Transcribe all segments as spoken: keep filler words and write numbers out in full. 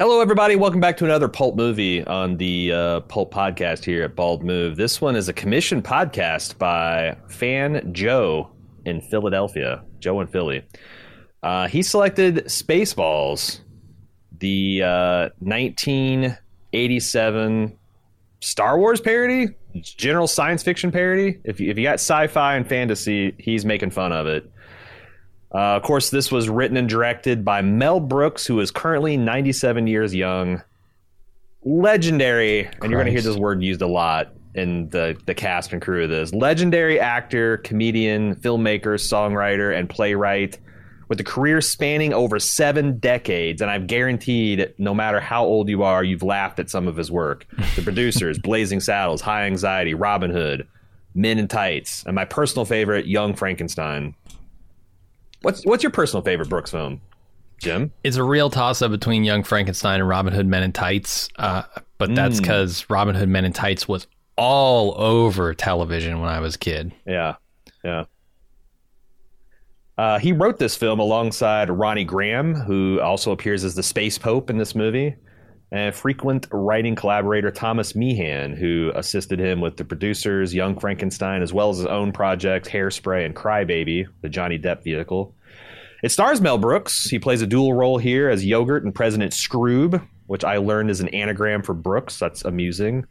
Hello, everybody. Welcome back to another Pulp Movie on the uh, Pulp Podcast here at Bald Move. This one is a commissioned podcast by Fan Joe in Philadelphia. Joe in Philly. Uh, he selected Spaceballs, the uh, nineteen eighty-seven Star Wars parody, general science fiction parody. If you, if you got sci-fi and fantasy, he's making fun of it. Uh, of course, this was written and directed by Mel Brooks, who is currently ninety-seven years young. Legendary, Christ. And you're going to hear this word used a lot in the, the cast and crew of this. Legendary actor, comedian, filmmaker, songwriter, and playwright with a career spanning over seven decades. And I've guaranteed, no matter how old you are, you've laughed at some of his work. The Producers, Blazing Saddles, High Anxiety, Robin Hood, Men in Tights, and my personal favorite, Young Frankenstein. What's what's your personal favorite Brooks film, Jim? It's a real toss-up between Young Frankenstein and Robin Hood Men in Tights, uh, but that's because mm. Robin Hood Men in Tights was all over television when I was a kid. Yeah, yeah. Uh, he wrote this film alongside Ronnie Graham, who also appears as the Space Pope in this movie, and frequent writing collaborator Thomas Meehan, who assisted him with The Producers, Young Frankenstein, as well as his own projects, Hairspray and Crybaby, the Johnny Depp vehicle. It stars Mel Brooks. He plays a dual role here as Yogurt and President Scroob, which I learned is an anagram for Brooks. That's amusing.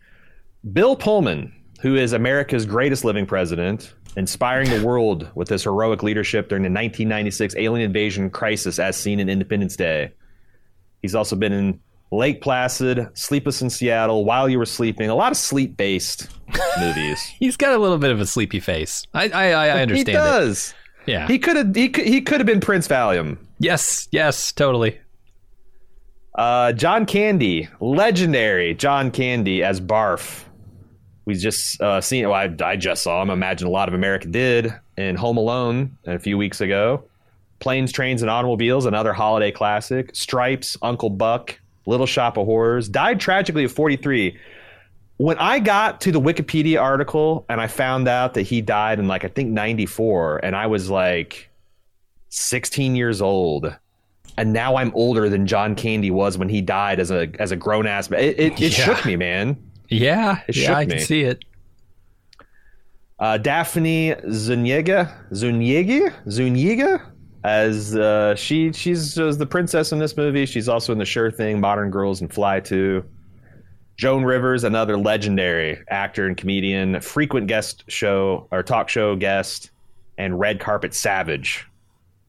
Bill Pullman, who is America's greatest living president, inspiring the world with his heroic leadership during the nineteen ninety-six alien invasion crisis as seen in Independence Day. He's also been in Lake Placid, Sleepless in Seattle, While You Were Sleeping, a lot of sleep-based movies. He's got a little bit of a sleepy face. I I, I understand. He does. It. Yeah. He could have. He could. He could have been Prince Valium. Yes. Yes. Totally. Uh, John Candy, legendary John Candy as Barf. We just uh, seen. Well, I, I just saw him. I imagine a lot of America did in Home Alone a few weeks ago. Planes, Trains, and Automobiles, another holiday classic. Stripes, Uncle Buck. Little Shop of Horrors, died tragically at forty-three. When I got to the Wikipedia article and I found out that he died in like, I think ninety-four, and I was like sixteen years old. And now I'm older than John Candy was when he died as a as a grown ass man. It, it, it yeah. shook me, man. Yeah, it yeah, shook I me. can see it. Uh, Daphne Zuniga, Zuniga, Zuniga. As uh, she she's uh, the princess in this movie. She's also in The Sure Thing, Modern Girls, and Fly two. Joan Rivers, another legendary actor and comedian, frequent guest show or talk show guest, and red carpet savage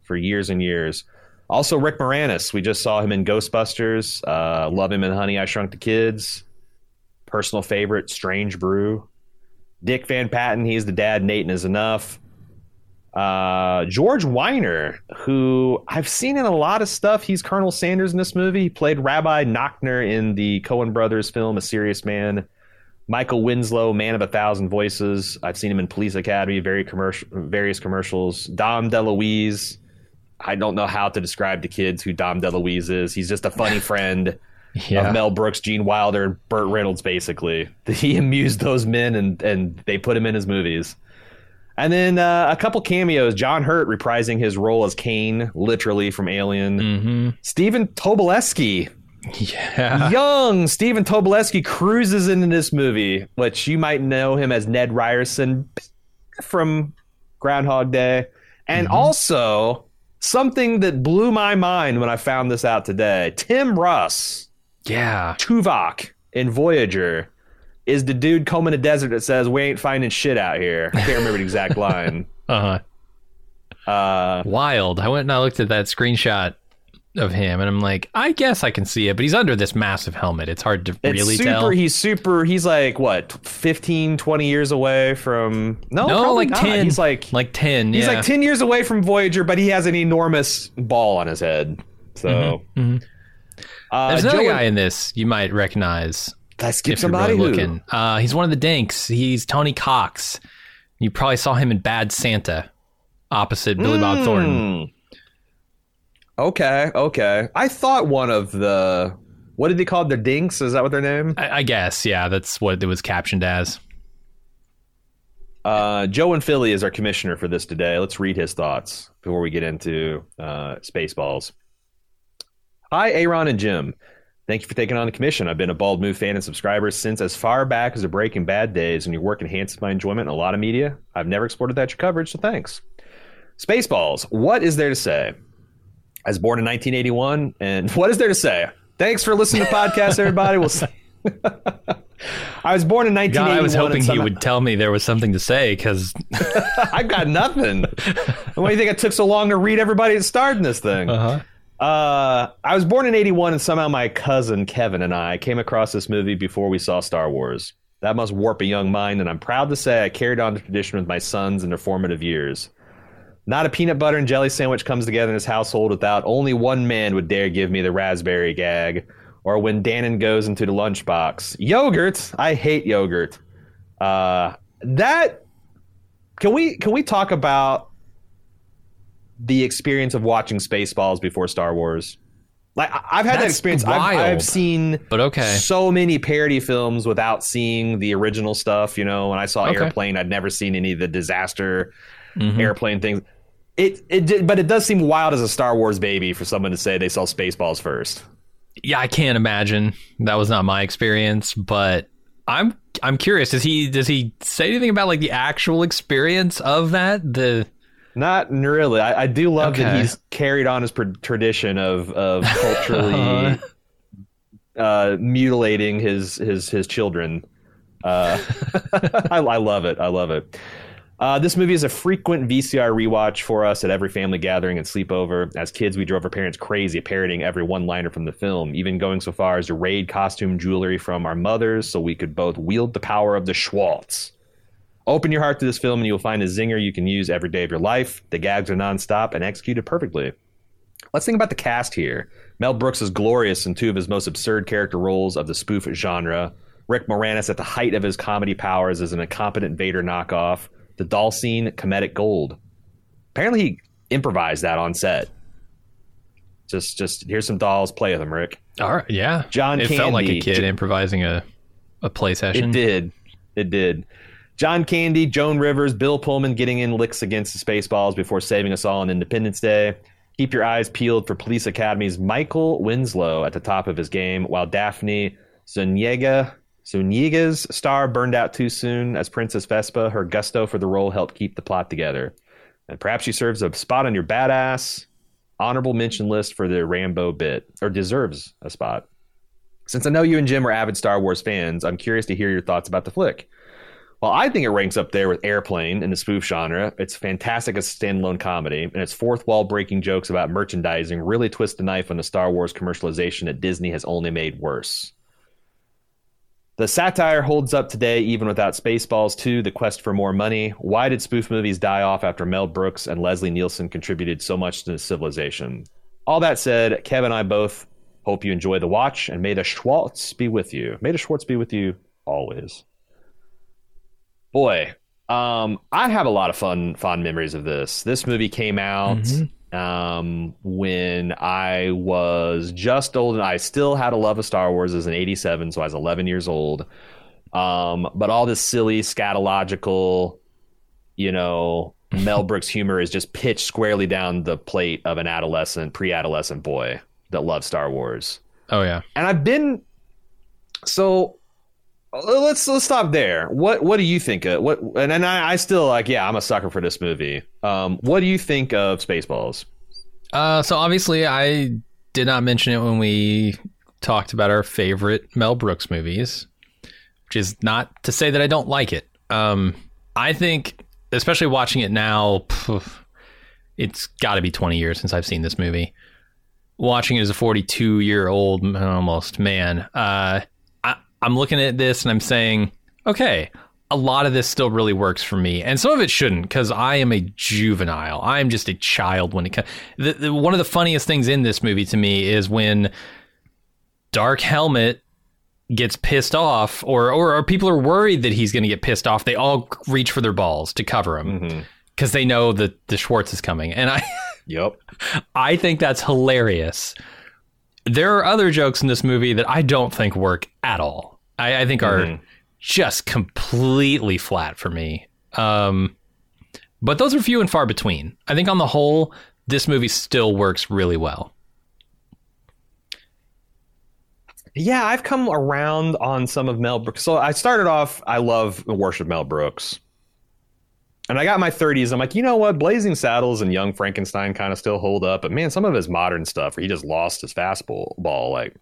for years and years. Also Rick Moranis. We just saw him in Ghostbusters. Uh, love him in Honey, I Shrunk the Kids. Personal favorite, Strange Brew. Dick Van Patten. He's the dad. Nathan is enough. Uh, George Weiner, who I've seen in a lot of stuff. He's Colonel Sanders in this movie. He played Rabbi Nochner in the Coen Brothers film, A Serious Man. Michael Winslow, Man of a Thousand Voices. I've seen him in Police Academy, very commercial, various commercials. Dom DeLuise. I don't know how to describe to kids who Dom DeLuise is. He's just a funny friend yeah. of Mel Brooks, Gene Wilder, and Burt Reynolds, basically. He amused those men, and, and they put him in his movies. And then uh, a couple cameos. John Hurt reprising his role as Kane, literally from Alien. Mm-hmm. Stephen Tobolowsky. Yeah. Young Stephen Tobolowsky cruises into this movie, which you might know him as Ned Ryerson from Groundhog Day. And mm-hmm. also something that blew my mind when I found this out today. Tim Russ. Yeah. Tuvok in Voyager. Is the dude combing the desert that says, we ain't finding shit out here. I can't remember the exact line. Uh-huh. Uh, Wild. I went and I looked at that screenshot of him, and I'm like, I guess I can see it, but he's under this massive helmet. It's hard to it's really super, tell. He's super, he's like, what, fifteen, twenty years away from... No, no like not. ten. He's like, like ten, He's yeah. like ten years away from Voyager, but he has an enormous ball on his head. So mm-hmm, mm-hmm. Uh, There's another Joe guy in this you might recognize... Let's keep somebody really looking. Uh, he's one of the dinks. He's Tony Cox. You probably saw him in Bad Santa opposite Billy mm. Bob Thornton. Okay, okay. I thought one of the... What did they call their dinks? Is that what their name? I, I guess, yeah. That's what it was captioned as. Uh, Joe in Philly is our commissioner for this today. Let's read his thoughts before we get into uh, Spaceballs. Hi, Aaron and Jim. Thank you for taking on the commission. I've been a Bald Move fan and subscriber since as far back as the Breaking Bad days, and your work enhances my enjoyment in a lot of media I've never explored without your coverage, so thanks. Spaceballs, what is there to say? I was born in nineteen eighty-one, and what is there to say? Thanks for listening to the podcast, everybody. We'll see. I was born in nineteen eighty-one. God, I was hoping he would tell me there was something to say, because I've got nothing. Why do you think it took so long to read everybody that starred in this thing? Uh-huh. Uh, I was born in eighty-one, and somehow my cousin Kevin and I came across this movie before we saw Star Wars. That must warp a young mind, and I'm proud to say I carried on the tradition with my sons in their formative years. Not a peanut butter and jelly sandwich comes together in his household without only one man would dare give me the raspberry gag, or when Dannon goes into the lunchbox. Yogurt! I hate yogurt. Uh, that... Can we, can we talk about the experience of watching Spaceballs before Star Wars? Like, I've had That's that experience. I've, I've seen but okay. so many parody films without seeing the original stuff. You know, when I saw okay. Airplane, I'd never seen any of the disaster mm-hmm. Airplane things. It, it, but it does seem wild as a Star Wars baby for someone to say they saw Spaceballs first. Yeah, I can't imagine. That was not my experience, but I'm, I'm curious. Does he, does he say anything about like the actual experience of that? The, Not really. I, I do love okay. that he's carried on his pr- tradition of of culturally uh-huh. uh, mutilating his his his children. Uh, I, I love it. I love it. Uh, this movie is a frequent V C R rewatch for us at every family gathering and sleepover. As kids, we drove our parents crazy, parodying every one-liner from the film, even going so far as to raid costume jewelry from our mothers so we could both wield the power of the Schwartz. Open your heart to this film and you'll find a zinger you can use every day of your life. The gags are nonstop and executed perfectly. Let's think about the cast here. Mel Brooks is glorious in two of his most absurd character roles of the spoof genre. Rick Moranis at the height of his comedy powers as an incompetent Vader knockoff. The doll scene, comedic gold. Apparently he improvised that on set. Just, just here's some dolls, play with them, Rick. All right, yeah. John Candy. It felt like a kid improvising a, a play session. It did. It did. John Candy, Joan Rivers, Bill Pullman getting in licks against the Spaceballs before saving us all on Independence Day. Keep your eyes peeled for Police Academy's Michael Winslow at the top of his game, while Daphne Zuniga, Zuniga's star burned out too soon as Princess Vespa. Her gusto for the role helped keep the plot together. And perhaps she serves a spot on your badass honorable mention list for the Rambo bit, or deserves a spot. Since I know you and Jim are avid Star Wars fans, I'm curious to hear your thoughts about the flick. Well, I think it ranks up there with Airplane in the spoof genre. It's fantastic as a standalone comedy, and its fourth wall breaking jokes about merchandising really twist the knife on the Star Wars commercialization that Disney has only made worse. The satire holds up today even without Spaceballs two, The Quest for More Money. Why did spoof movies die off after Mel Brooks and Leslie Nielsen contributed so much to civilization? All that said, Kev and I both hope you enjoy the watch, and may the Schwartz be with you. May the Schwartz be with you always. Boy, um, I have a lot of fun, fond memories of this. This movie came out mm-hmm. um, when I was just old, and I still had a love of Star Wars as an eighty-seven, so I was eleven years old. Um, but all this silly, scatological, you know, Mel Brooks humor is just pitched squarely down the plate of an adolescent, pre-adolescent boy that loves Star Wars. Oh, yeah. And I've been... So... Let's let's stop there. What what do you think of what? And, and I, I still like, yeah, I'm a sucker for this movie. Um, what do you think of Spaceballs? Uh, so obviously, I did not mention it when we talked about our favorite Mel Brooks movies, which is not to say that I don't like it. Um, I think, especially watching it now, poof, it's got to be twenty years since I've seen this movie. Watching it as a forty-two year old almost man. Uh, I'm looking at this and I'm saying, okay, a lot of this still really works for me. And some of it shouldn't, because I am a juvenile. I am just a child when it comes. The, the, one of the funniest things in this movie to me is when Dark Helmet gets pissed off, or, or, or people are worried that he's going to get pissed off. They all reach for their balls to cover him because mm-hmm. they know that the Schwartz is coming. And I, yep, I think that's hilarious. There are other jokes in this movie that I don't think work at all. I, I think are mm-hmm. just completely flat for me. Um, but those are few and far between. I think on the whole, this movie still works really well. Yeah, I've come around on some of Mel Brooks. So I started off, I love and worship Mel Brooks. And I got my thirties. I'm like, you know what? Blazing Saddles and Young Frankenstein kind of still hold up. But man, some of his modern stuff where he just lost his fastball, like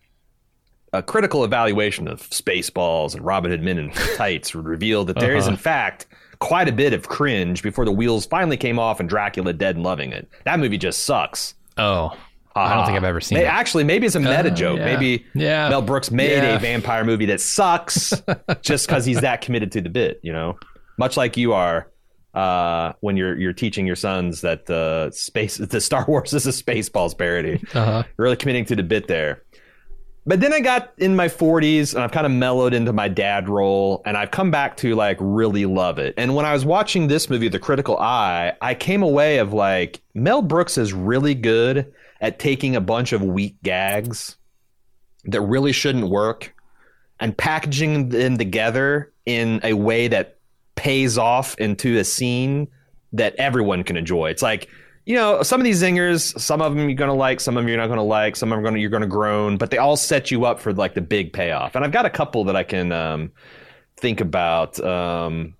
a critical evaluation of Spaceballs and Robin Hood Men in Tights revealed that there uh-huh. is, in fact, quite a bit of cringe before the wheels finally came off in Dracula Dead and Loving It. That movie just sucks. Oh, Uh-huh. I don't think I've ever seen it. Actually, maybe it's a meta uh, joke. Yeah. Maybe yeah. Mel Brooks made yeah. a vampire movie that sucks just because he's that committed to the bit, you know? Much like you are uh, when you're you're teaching your sons that uh, space, the Star Wars is a Spaceballs parody. Uh-huh. You're really committing to the bit there. But then I got in my forties, and I've kind of mellowed into my dad role, and I've come back to, like, really love it. And when I was watching this movie, The Critical Eye, I came away of, like, Mel Brooks is really good at taking a bunch of weak gags that really shouldn't work and packaging them together in a way that pays off into a scene that everyone can enjoy. It's like, you know, some of these zingers, some of them you're going to like, some of them you're not going to like, some of them gonna, you're going to groan, but they all set you up for, like, the big payoff. And I've got a couple that I can um, think about. Um,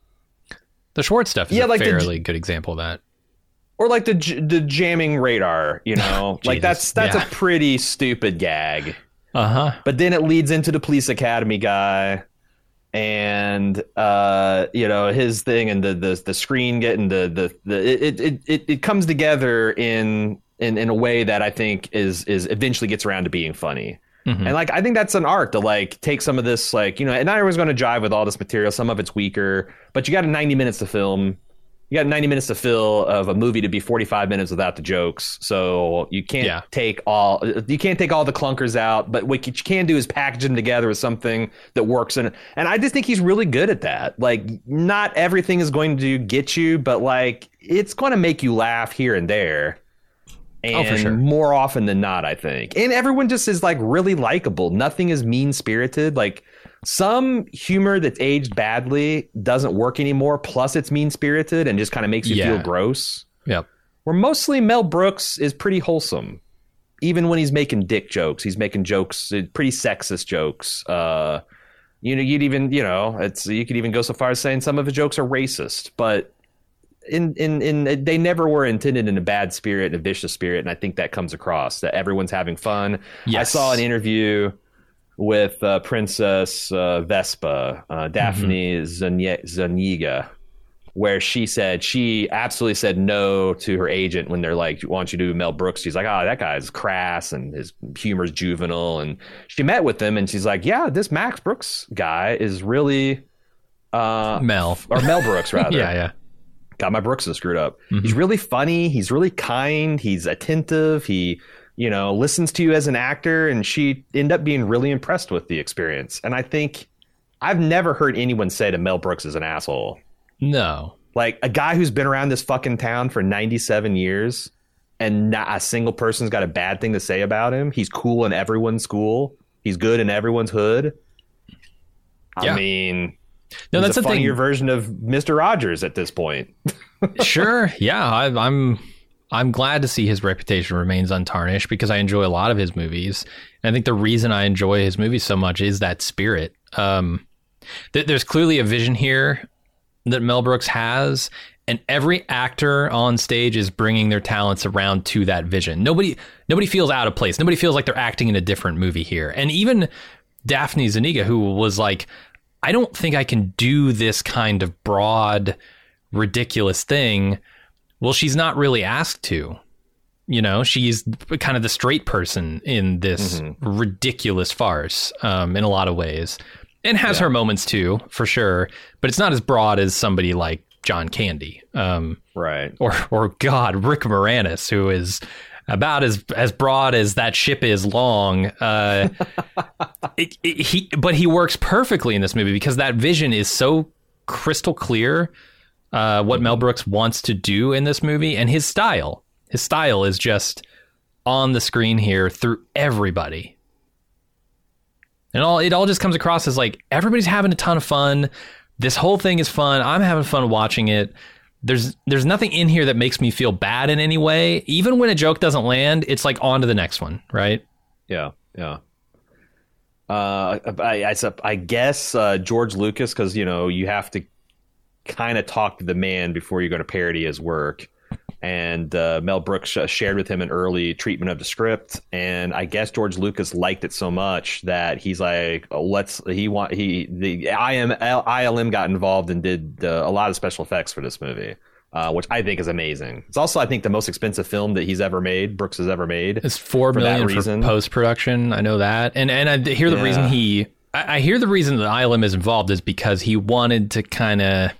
the Schwartz stuff is yeah, a like fairly the, good example of that. Or like the the jamming radar, you know, like that's that's yeah. a pretty stupid gag. Uh huh. But then it leads into the Police Academy guy, and uh, you know, his thing and the the the screen getting the the, the it, it it it comes together in in in a way that I think is is eventually gets around to being funny. Mm-hmm. And like I think that's an art to like take some of this like you know, and not everyone's going to jive with all this material. Some of it's weaker, but you got ninety minutes to film. You got ninety minutes to fill of a movie to be forty-five minutes without the jokes. So you can't yeah. take all you can't take all the clunkers out. But what you can do is package them together with something that works. And and I just think he's really good at that. Like, not everything is going to get you, but like it's going to make you laugh here and there. And oh, for sure. more often than not, I think. And everyone just is like really likable. Nothing is mean spirited. Like, some humor that's aged badly doesn't work anymore. Plus, it's mean-spirited and just kind of makes you yeah. feel gross. Yep. Where mostly Mel Brooks is pretty wholesome. Even when he's making dick jokes, he's making jokes, pretty sexist jokes. Uh, you know, you'd even, you know, it's you could even go so far as saying some of his jokes are racist. But in in in they never were intended in a bad spirit, a vicious spirit, and I think that comes across that everyone's having fun. Yes. I saw an interview with uh, Princess uh, Vespa, uh, Daphne mm-hmm. Zuniga, where she said she absolutely said no to her agent when they're like, "Why don't you do Mel Brooks?" She's like, "Oh, that guy's crass and his humor's juvenile." And she met with him, and she's like, "Yeah, this Max Brooks guy is really uh, Mel or Mel Brooks rather." yeah, yeah. Got my Brooks is screwed up. Mm-hmm. He's really funny. He's really kind. He's attentive. He. You know, listens to you as an actor, and she ended up being really impressed with the experience. And I think I've never heard anyone say that Mel Brooks is an asshole. No. Like, a guy who's been around this fucking town for ninety-seven years and not a single person's got a bad thing to say about him. He's cool in everyone's school. He's good in everyone's hood. Yeah. I mean, no, that's a funnier thing. Version of Mister Rogers at this point. Sure. Yeah, I, I'm... I'm glad to see his reputation remains untarnished because I enjoy a lot of his movies. And I think the reason I enjoy his movies so much is that spirit. Um, th- there's clearly a vision here that Mel Brooks has, and every actor on stage is bringing their talents around to that vision. Nobody, nobody feels out of place. Nobody feels like they're acting in a different movie here. And even Daphne Zuniga, who was like, I don't think I can do this kind of broad, ridiculous thing. Well, she's not really asked to, you know, she's kind of the straight person in this mm-hmm. ridiculous farce um, in a lot of ways and has yeah. her moments, too, for sure. But it's not as broad as somebody like John Candy. Um, right. Or, or God, Rick Moranis, who is about as as broad as that ship is long. Uh, it, it, he, but he works perfectly in this movie because that vision is so crystal clear. Uh, what Mel Brooks wants to do in this movie and his style. His style is just on the screen here through everybody. And all it all just comes across as like everybody's having a ton of fun. This whole thing is fun. I'm having fun watching it. There's there's nothing in here that makes me feel bad in any way. Even when a joke doesn't land, it's like on to the next one, right? Yeah, yeah. Uh, I, I, I guess uh, George Lucas, because, you know, you have to kind of talk to the man before you're going to parody his work. And uh, Mel Brooks shared with him an early treatment of the script, and I guess George Lucas liked it so much that he's like, oh, "Let's." He want he the I L M got involved and did uh, a lot of special effects for this movie, uh, which I think is amazing. It's also, I think, the most expensive film that he's ever made. Brooks has ever made. It's four for million for post production. I know that, and and I hear the yeah. reason he. I, I hear the reason that I L M is involved is because he wanted to kind of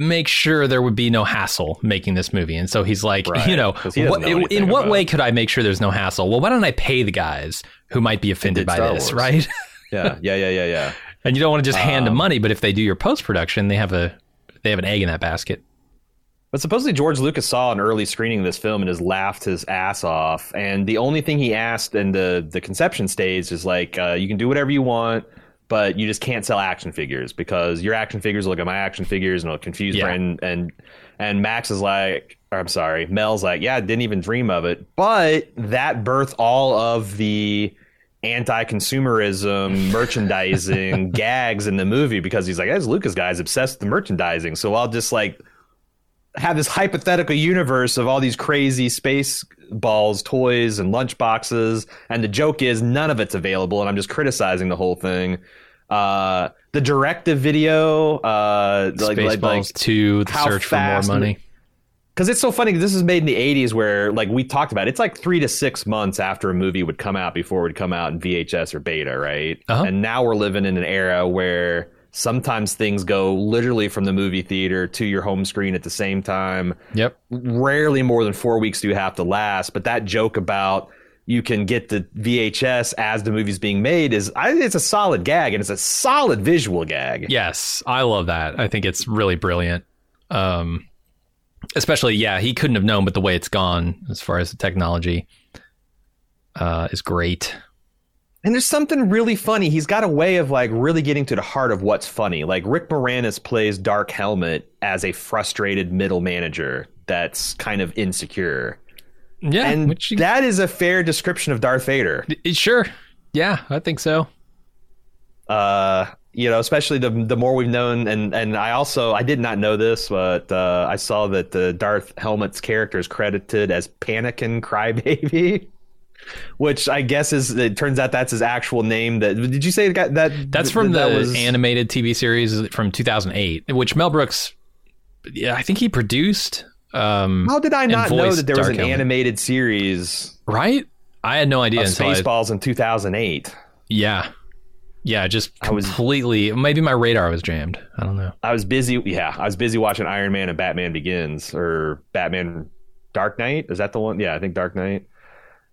make sure there would be no hassle making this movie. And so he's like, right. you know, what, know in what way it. could I make sure there's no hassle? Well, why don't I pay the guys who might be offended by Star this, Wars. right? yeah, yeah, yeah, yeah, yeah. And you don't want to just um, hand them money, but if they do your post-production, they have a they have an egg in that basket. But supposedly George Lucas saw an early screening of this film and has laughed his ass off. And the only thing he asked in the, the conception stage is like, uh, you can do whatever you want, but you just can't sell action figures because your action figures look at my action figures and it'll confuse yeah. Brandon. And and Max is like, or I'm sorry, Mel's like, yeah, I didn't even dream of it. But that birthed all of the anti-consumerism merchandising gags in the movie, because he's like, as Lucas guy's obsessed with merchandising. So I'll just like have this hypothetical universe of all these crazy space balls, toys, and lunch boxes, and the joke is none of it's available, and I'm just criticizing the whole thing. Uh, the direct-to-video, uh, like, Spaceballs like, two, the search for more money. Because it's so funny, this is made in the eighties, where, like we talked about, it's like three to six months after a movie would come out before it would come out in V H S or beta, right? Uh-huh. And now we're living in an era where sometimes things go literally from the movie theater to your home screen at the same time. Yep. Rarely more than four weeks do you have to last. But that joke about you can get the V H S as the movie's being made is I, it's a solid gag, and it's a solid visual gag. Yes, I love that. I think it's really brilliant. Um, especially, yeah, he couldn't have known, but the way it's gone as far as the technology uh, is great. And there's something really funny. He's got a way of like really getting to the heart of what's funny. Like Rick Moranis plays Dark Helmet as a frustrated middle manager that's kind of insecure. Yeah. And which, that is a fair description of Darth Vader. It, sure. Yeah, I think so. Uh, you know, especially the the more we've known. And, and I also I did not know this, but uh, I saw that the Darth Helmet's character is credited as Panikin Crybaby. Which I guess is, it turns out that's his actual name. That did you say that? that that's from that the was... animated T V series from two thousand eight, which Mel Brooks, yeah, I think he produced. Um, How did I not know that there was an animated series? Right, I had no idea. Of Spaceballs I, in two thousand eight. Yeah, yeah, just completely. I was, maybe my radar was jammed. I don't know. I was busy. Yeah, I was busy watching Iron Man and Batman Begins, or Batman Dark Knight. Is that the one? Yeah, I think Dark Knight.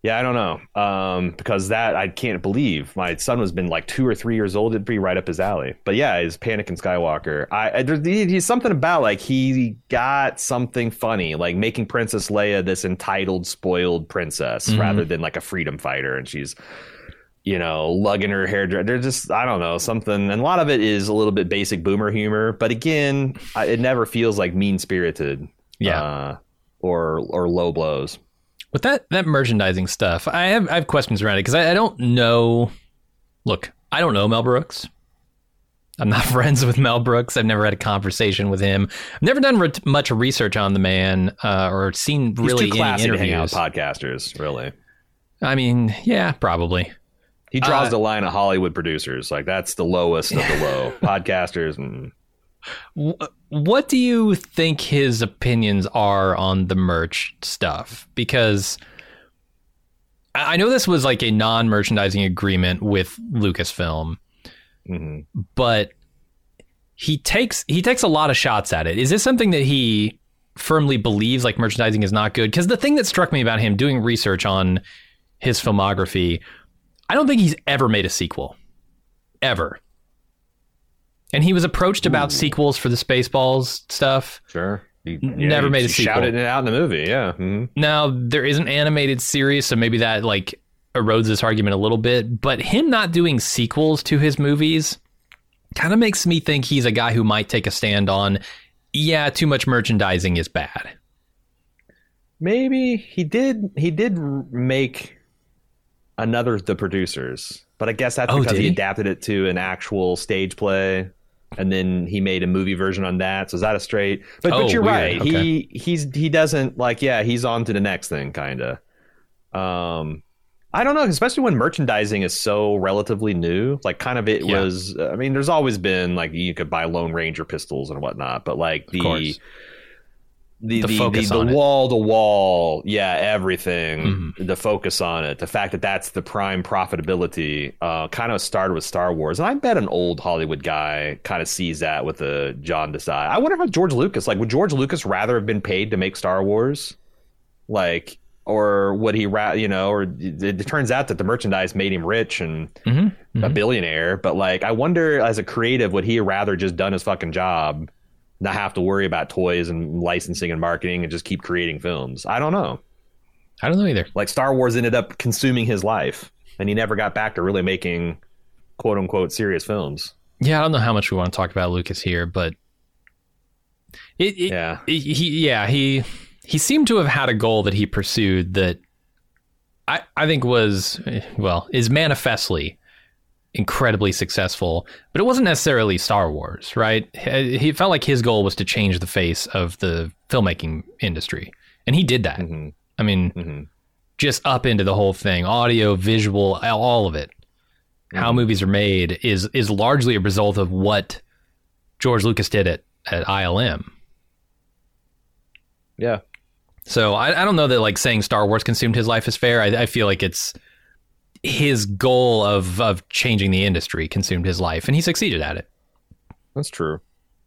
Yeah, I don't know, um, because that I can't believe my son was been like two or three years old. It'd be right up his alley. But yeah, his Panikin Skywalker. I, I there's he's something about like he got something funny, like making Princess Leia this entitled, spoiled princess mm-hmm. rather than like a freedom fighter. And she's, you know, lugging her hair. They're just, I don't know, something. And a lot of it is a little bit basic boomer humor. But again, I, it never feels like mean spirited. Yeah, uh, or or low blows. With that, that merchandising stuff, I have I have questions around it because I, I don't know. Look, I don't know Mel Brooks. I'm not friends with Mel Brooks. I've never had a conversation with him. I've never done re- much research on the man uh, or seen really any interviews. He's too classy to hang out with podcasters, really. I mean, yeah, probably. He draws uh, the line of Hollywood producers. Like, that's the lowest of the low. Podcasters and... What do you think his opinions are on the merch stuff? Because I know this was like a non-merchandising agreement with Lucasfilm, mm-hmm. but he takes he takes a lot of shots at it. Is this something that he firmly believes, like merchandising is not good? Because the thing that struck me about him doing research on his filmography, I don't think he's ever made a sequel, ever. And he was approached about Ooh. sequels for the Spaceballs stuff. Sure. He, yeah, Never he, made a sequel. Shouted it out in the movie, yeah. Mm-hmm. Now, there is an animated series, so maybe that like erodes this argument a little bit. But him not doing sequels to his movies kind of makes me think he's a guy who might take a stand on, yeah, too much merchandising is bad. Maybe he did. He did make another The Producers. But I guess that's oh, because he adapted it to an actual stage play, and then he made a movie version on that. So is that a straight? But oh, but you're weird. right. Okay. He he's he doesn't like yeah. He's on to the next thing, kind of. Um, I don't know, especially when merchandising is so relatively new. Like, kind of it yeah. was. I mean, there's always been like you could buy Lone Ranger pistols and whatnot, but like the. The, the, the, the wall to wall, yeah, everything, mm-hmm. the focus on it, the fact that that's the prime profitability uh, kind of started with Star Wars. And I bet an old Hollywood guy kind of sees that with a jaundiced eye. I wonder how George Lucas, like, would George Lucas rather have been paid to make Star Wars? Like, or would he, ra- you know, or it, it turns out that the merchandise made him rich and mm-hmm. a billionaire. But, like, I wonder, as a creative, would he rather just done his fucking job? Not have to worry about toys and licensing and marketing and just keep creating films. I don't know. I don't know either. Like Star Wars ended up consuming his life and he never got back to really making quote unquote serious films. Yeah. I don't know how much we want to talk about Lucas here, but it, it yeah, it, he, yeah, he, he seemed to have had a goal that he pursued that I, I think was, well, is manifestly incredibly successful, but it wasn't necessarily Star Wars, right? He felt like his goal was to change the face of the filmmaking industry, and he did that. Mm-hmm. I mean, mm-hmm. just up into the whole thing, audio, visual, all of it. Mm-hmm. How movies are made is is largely a result of what George Lucas did at, at I L M. Yeah. So I, I don't know that like saying Star Wars consumed his life is fair. I, I feel like it's his goal of, of changing the industry consumed his life, and he succeeded at it. That's true.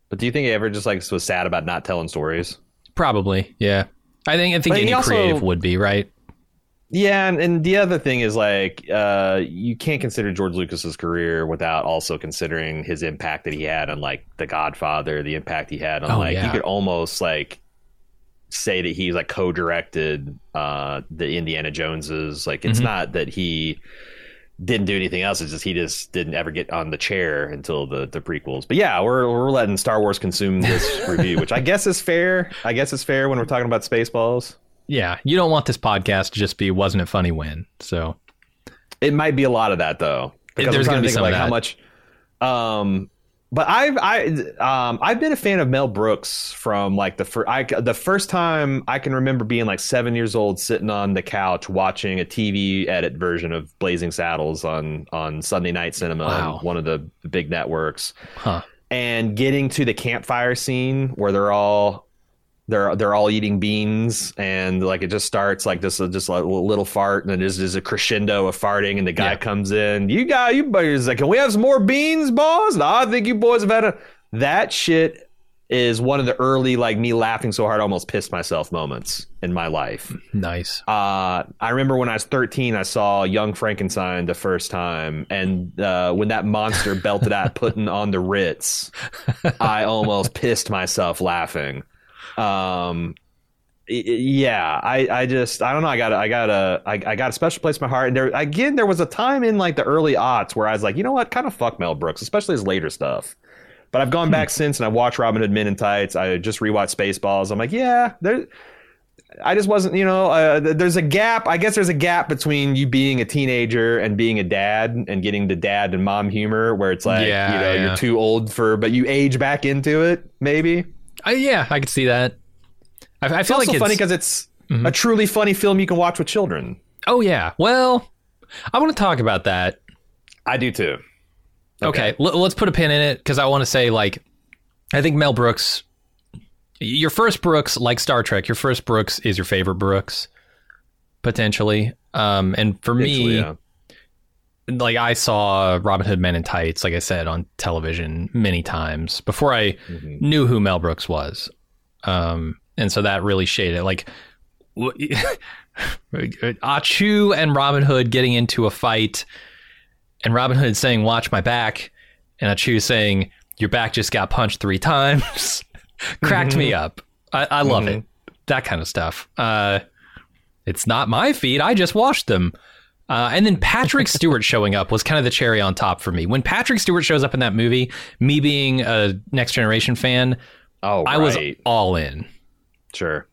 But do you think he ever just like was sad about not telling stories? Probably. Yeah. I think, I think like any also, creative would be, right? Yeah. And, and the other thing is like, uh, you can't consider George Lucas's career without also considering his impact that he had on like The Godfather, the impact he had on oh, like, yeah. you could almost like say that he's like co-directed uh the Indiana Joneses. Like it's mm-hmm. not that he didn't do anything else, it's just he just didn't ever get on the chair until the the prequels. But yeah, we're we're letting Star Wars consume this review, which I guess is fair. I guess it's fair when we're talking about Spaceballs. Yeah, you don't want this podcast to just be wasn't it funny when. So it might be a lot of that though. Because there's gonna be some like how much um But I've I um I've been a fan of Mel Brooks from like the first I the first time I can remember being like seven years old sitting on the couch watching a T V edit version of Blazing Saddles on on Sunday Night Cinema, wow. on one of the big networks, huh. and getting to the campfire scene where they're all they're they're all eating beans and like it just starts like this just like a little fart and then there's, there's a crescendo of farting and the guy yeah. comes in, you guys, you boys, like, can we have some more beans, boss? No, I think you boys have had a that shit is one of the early like me laughing so hard I almost pissed myself moments in my life. Nice. Uh, I remember when I was thirteen, I saw Young Frankenstein the first time, and uh, when that monster belted out putting on the Ritz, I almost pissed myself laughing. Um, yeah, I, I just, I don't know. I got, I got a, I, I got a special place in my heart. And there, again, there was a time in like the early aughts where I was like, you know what? Kind of fuck Mel Brooks, especially his later stuff. But I've gone back since and I watched Robin Hood Men in Tights. I just rewatched Spaceballs. I'm like, yeah, there. I just wasn't, you know, uh, there's a gap. I guess there's a gap between you being a teenager and being a dad and getting the dad and mom humor where it's like, yeah, you know, yeah. you're too old for, but you age back into it maybe. I, yeah, I could see that. I, I feel it's like it's funny because it's mm-hmm. a truly funny film you can watch with children. Oh, yeah. Well, I want to talk about that. I do, too. Okay, okay l- let's put a pin in it because I want to say, like, I think Mel Brooks, your first Brooks, like Star Trek, your first Brooks is your favorite Brooks, potentially. Um, and for me, yeah. like, I saw Robin Hood Men in Tights, like I said, on television many times before I mm-hmm. knew who Mel Brooks was. Um, and so that really shaded, like, Achu and Robin Hood getting into a fight and Robin Hood saying, watch my back. And Achu saying, your back just got punched three times. Cracked mm-hmm. me up. I, I love mm-hmm. it. That kind of stuff. Uh, it's not my feet. I just washed them. Uh, and then Patrick Stewart showing up was kind of the cherry on top for me. When Patrick Stewart shows up in that movie, me being a Next Generation fan, oh, right. I was all in. Sure.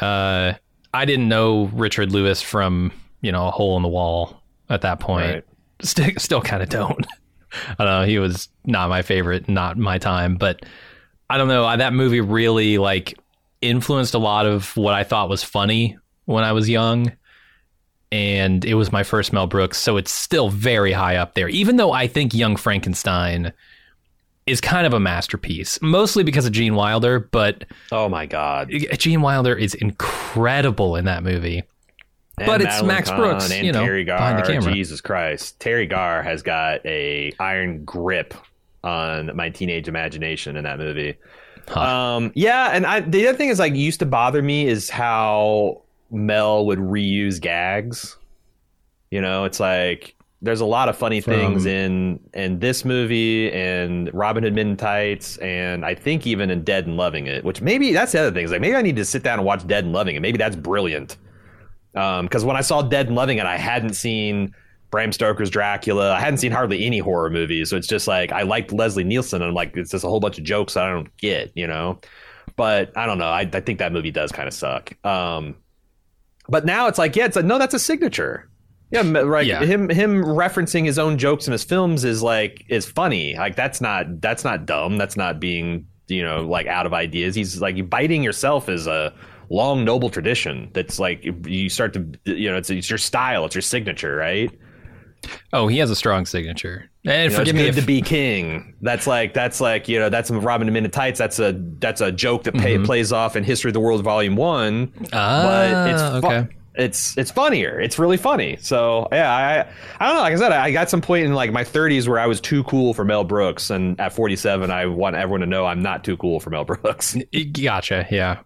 Uh, I didn't know Richard Lewis from, you know, a hole in the wall at that point. Right. Still, still kind of don't. I don't know. He was not my favorite, not my time. But I don't know. I, that movie really like influenced a lot of what I thought was funny when I was young. And it was my first Mel Brooks. So it's still very high up there, even though I think Young Frankenstein is kind of a masterpiece, mostly because of Gene Wilder. But oh, my God, Gene Wilder is incredible in that movie. And but Madeline it's Max Kahn Brooks, and you know, Terry Garr, behind the camera. Jesus Christ. Terry Garr has got a iron grip on my teenage imagination in that movie. Huh. Um, yeah. And I, the other thing is like used to bother me is how Mel would reuse gags. You know, it's like there's a lot of funny From... things in, in this movie and Robin Hood Men in Tights. And I think even in Dead and Loving It, which maybe that's the other thing is like, maybe I need to sit down and watch Dead and Loving It. Maybe that's brilliant. Because um, when I saw Dead and Loving It, I hadn't seen Bram Stoker's Dracula. I hadn't seen hardly any horror movies. So it's just like I liked Leslie Nielsen. And I'm like, it's just a whole bunch of jokes I don't get, you know. But I don't know. I, I think that movie does kind of suck. Um, but now it's like, yeah, it's like, no, that's a signature. Yeah, right. Yeah. Him him referencing his own jokes in his films is like is funny. Like that's not that's not dumb. That's not being, you know, like out of ideas. He's like biting yourself is a long noble tradition that's like you start to, you know, it's, it's your style, it's your signature, right? Oh, he has a strong signature. And you forgive know, it's me good if... to be king. That's like that's like you know that's some Robin Hood Men in Tights. That's a that's a joke that pay, mm-hmm. plays off in History of the World Volume One. Ah, but it's fu- okay. It's it's funnier. It's really funny. So yeah, I I don't know. Like I said, I got some point in like my thirties where I was too cool for Mel Brooks, and at forty-seven, I want everyone to know I'm not too cool for Mel Brooks. Gotcha. Yeah.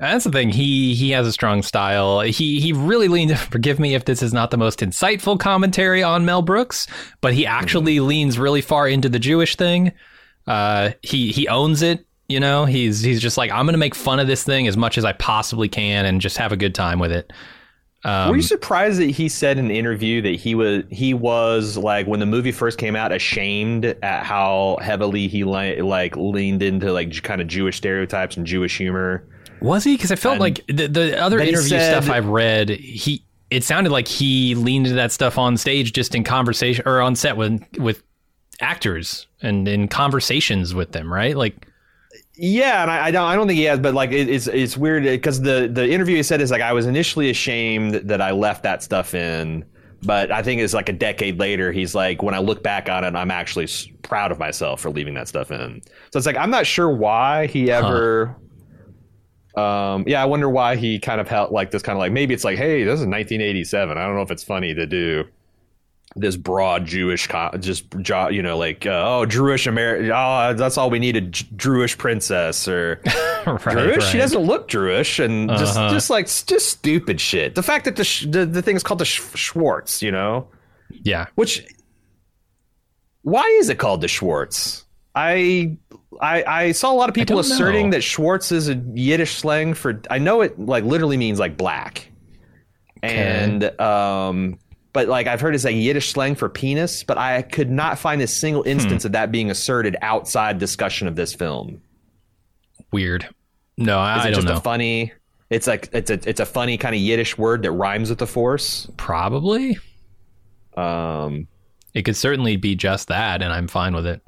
That's the thing. He he has a strong style. He he really leans. Forgive me if this is not the most insightful commentary on Mel Brooks, but he actually mm-hmm. leans really far into the Jewish thing. Uh, he he owns it. You know, he's he's just like, I'm going to make fun of this thing as much as I possibly can and just have a good time with it. Um, Were you surprised that he said in an interview that he was he was like when the movie first came out, ashamed at how heavily he le- like leaned into like kind of Jewish stereotypes and Jewish humor? Was he? Because I felt and like the, the other interview said, stuff I've read, he it sounded like he leaned into that stuff on stage, just in conversation or on set with with actors and in conversations with them. Right. Like, yeah. And I, I don't I don't think he has. But like it, it's it's weird because the, the interview he said is like I was initially ashamed that I left that stuff in. But I think it's like a decade later, he's like, when I look back on it, I'm actually proud of myself for leaving that stuff in. So it's like I'm not sure why he ever. Huh. Um, yeah, I wonder why he kind of held like this kind of like maybe it's like, hey, this is nineteen eighty-seven. I don't know if it's funny to do this broad Jewish co- just, you know, like, uh, oh, Jewish American. Oh, that's all we need. A J- Jewish princess or right, Jewish. Right. She doesn't look Jewish and uh-huh. just just like just stupid shit. The fact that the sh- the, the thing is called the sh- Schwartz, you know. Yeah. Which. Why is it called the Schwartz? I, I I saw a lot of people asserting know. that Schwartz is a Yiddish slang for, I know it like literally means like black. Okay. And, um, but like I've heard it's a Yiddish slang for penis, but I could not find a single instance hmm. of that being asserted outside discussion of this film. Weird. No, I, is it I don't just know. A funny, it's like, it's a, it's a funny kind of Yiddish word that rhymes with the force. Probably. Um, it could certainly be just that and I'm fine with it.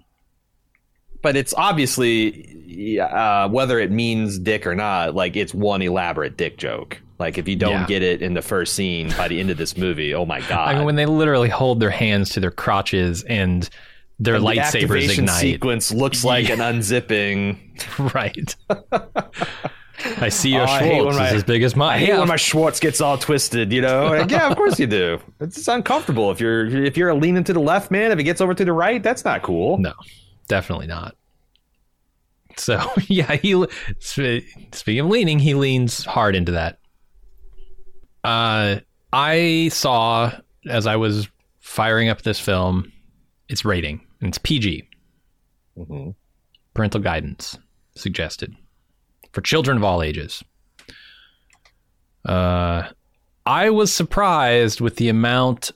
But it's obviously uh, whether it means dick or not, like it's one elaborate dick joke. Like if you don't yeah. get it in the first scene by the end of this movie, oh, my God. I mean, when they literally hold their hands to their crotches and their and lightsabers the activation ignite. Sequence looks like yeah. an unzipping. Right. I see your oh, Schwartz is my, as big as mine. I hate yeah. when my Schwartz gets all twisted, you know. Like, yeah, of course you do. It's just uncomfortable. If you're if you're leaning to the left, man, if it gets over to the right, that's not cool. No. Definitely not. So, yeah, he speaking of leaning, he leans hard into that. Uh, I saw, as I was firing up this film, its rating, and it's P G. Mm-hmm. Parental guidance suggested for children of all ages. Uh, I was surprised with the amount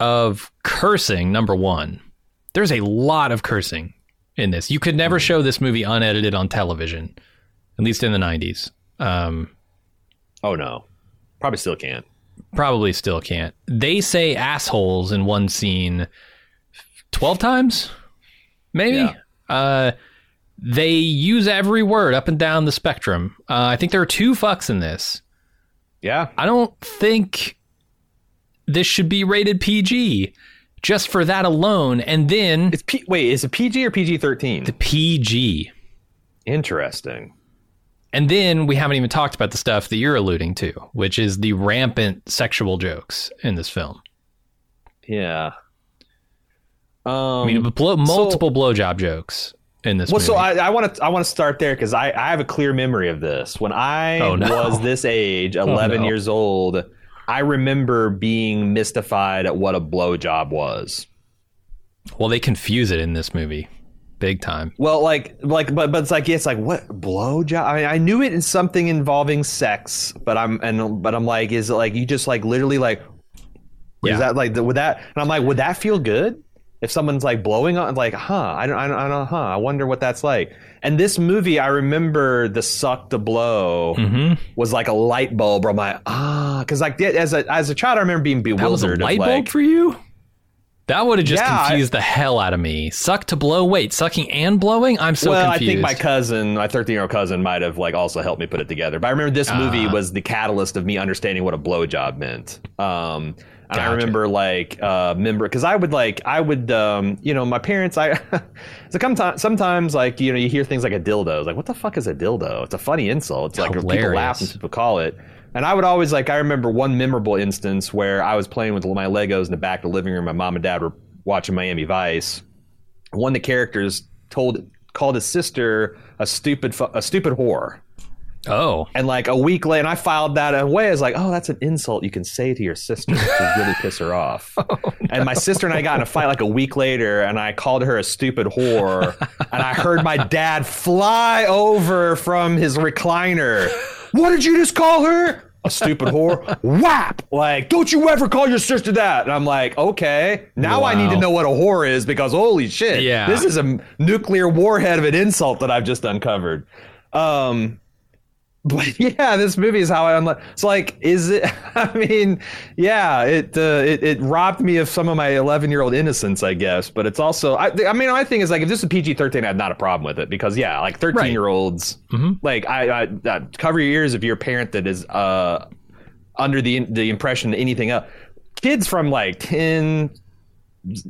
of cursing, number one. There's a lot of cursing in this. You could never show this movie unedited on television, at least in the nineties. Um, oh, no. Probably still can't. Probably still can't. They say assholes in one scene twelve times, maybe. Yeah. Uh, they use every word up and down the spectrum. Uh, I think there are two fucks in this. Yeah. I don't think this should be rated P G just for that alone. And then... It's P- wait, is it P G or P G thirteen? The P G. Interesting. And then we haven't even talked about the stuff that you're alluding to, which is the rampant sexual jokes in this film. Yeah. Um, I mean, blow, multiple so, blowjob jokes in this well, movie. Well, so I want to I want to start there because I, I have a clear memory of this. When I oh, no. was this age, eleven oh, no. years old, I remember being mystified at what a blowjob was. Well, they confuse it in this movie. Big time. Well, like, like, but, but it's like, it's like, what blowjob? I mean, I knew it in something involving sex, but I'm, and but I'm like, is it like you just like literally like, yeah. is that like would that? And I'm like, would that feel good if someone's like blowing on? Like, huh? I don't, I don't, I don't, huh? I wonder what that's like. And this movie, I remember the suck to blow mm-hmm. was like a light bulb. I'm like, ah, because like as a as a child, I remember being bewildered. That was a light bulb like, for you. That would have just yeah, confused I, the hell out of me. Suck to blow. Wait, sucking and blowing? I'm so well, confused. Well, I think my cousin, my thirteen-year-old cousin might have like also helped me put it together. But I remember this uh, movie was the catalyst of me understanding what a blowjob meant. Um, and gotcha. I remember like, uh, remember, because I would like, I would, um, you know, my parents, I, so sometimes like, you know, you hear things like a dildo. It's like, what the fuck is a dildo? It's a funny insult. It's like hilarious. People laugh and people call it. And I would always like, I remember one memorable instance where I was playing with my Legos in the back of the living room. My mom and dad were watching Miami Vice. One of the characters told called his sister a stupid a stupid whore. Oh. And like a week later, and I filed that away as like, oh, that's an insult you can say to your sister to really piss her off. Oh, no. And my sister and I got in a fight like a week later, and I called her a stupid whore. And I heard my dad fly over from his recliner. What did you just call her? A stupid whore. Whap! Like, don't you ever call your sister that. And I'm like, okay, now wow. I need to know what a whore is because holy shit, yeah. this is a nuclear warhead of an insult that I've just uncovered. Um, but yeah, this movie is how I unlock. It's like, is it? I mean, yeah, it uh, it it robbed me of some of my eleven-year-old innocence, I guess. But it's also, I, I mean, my thing is like, if this is P G thirteen, I'd not a problem with it because yeah, like thirteen-year-olds, right. mm-hmm. like I, I, I cover your ears if you're a parent that is uh under the the impression that anything up. Kids from like ten,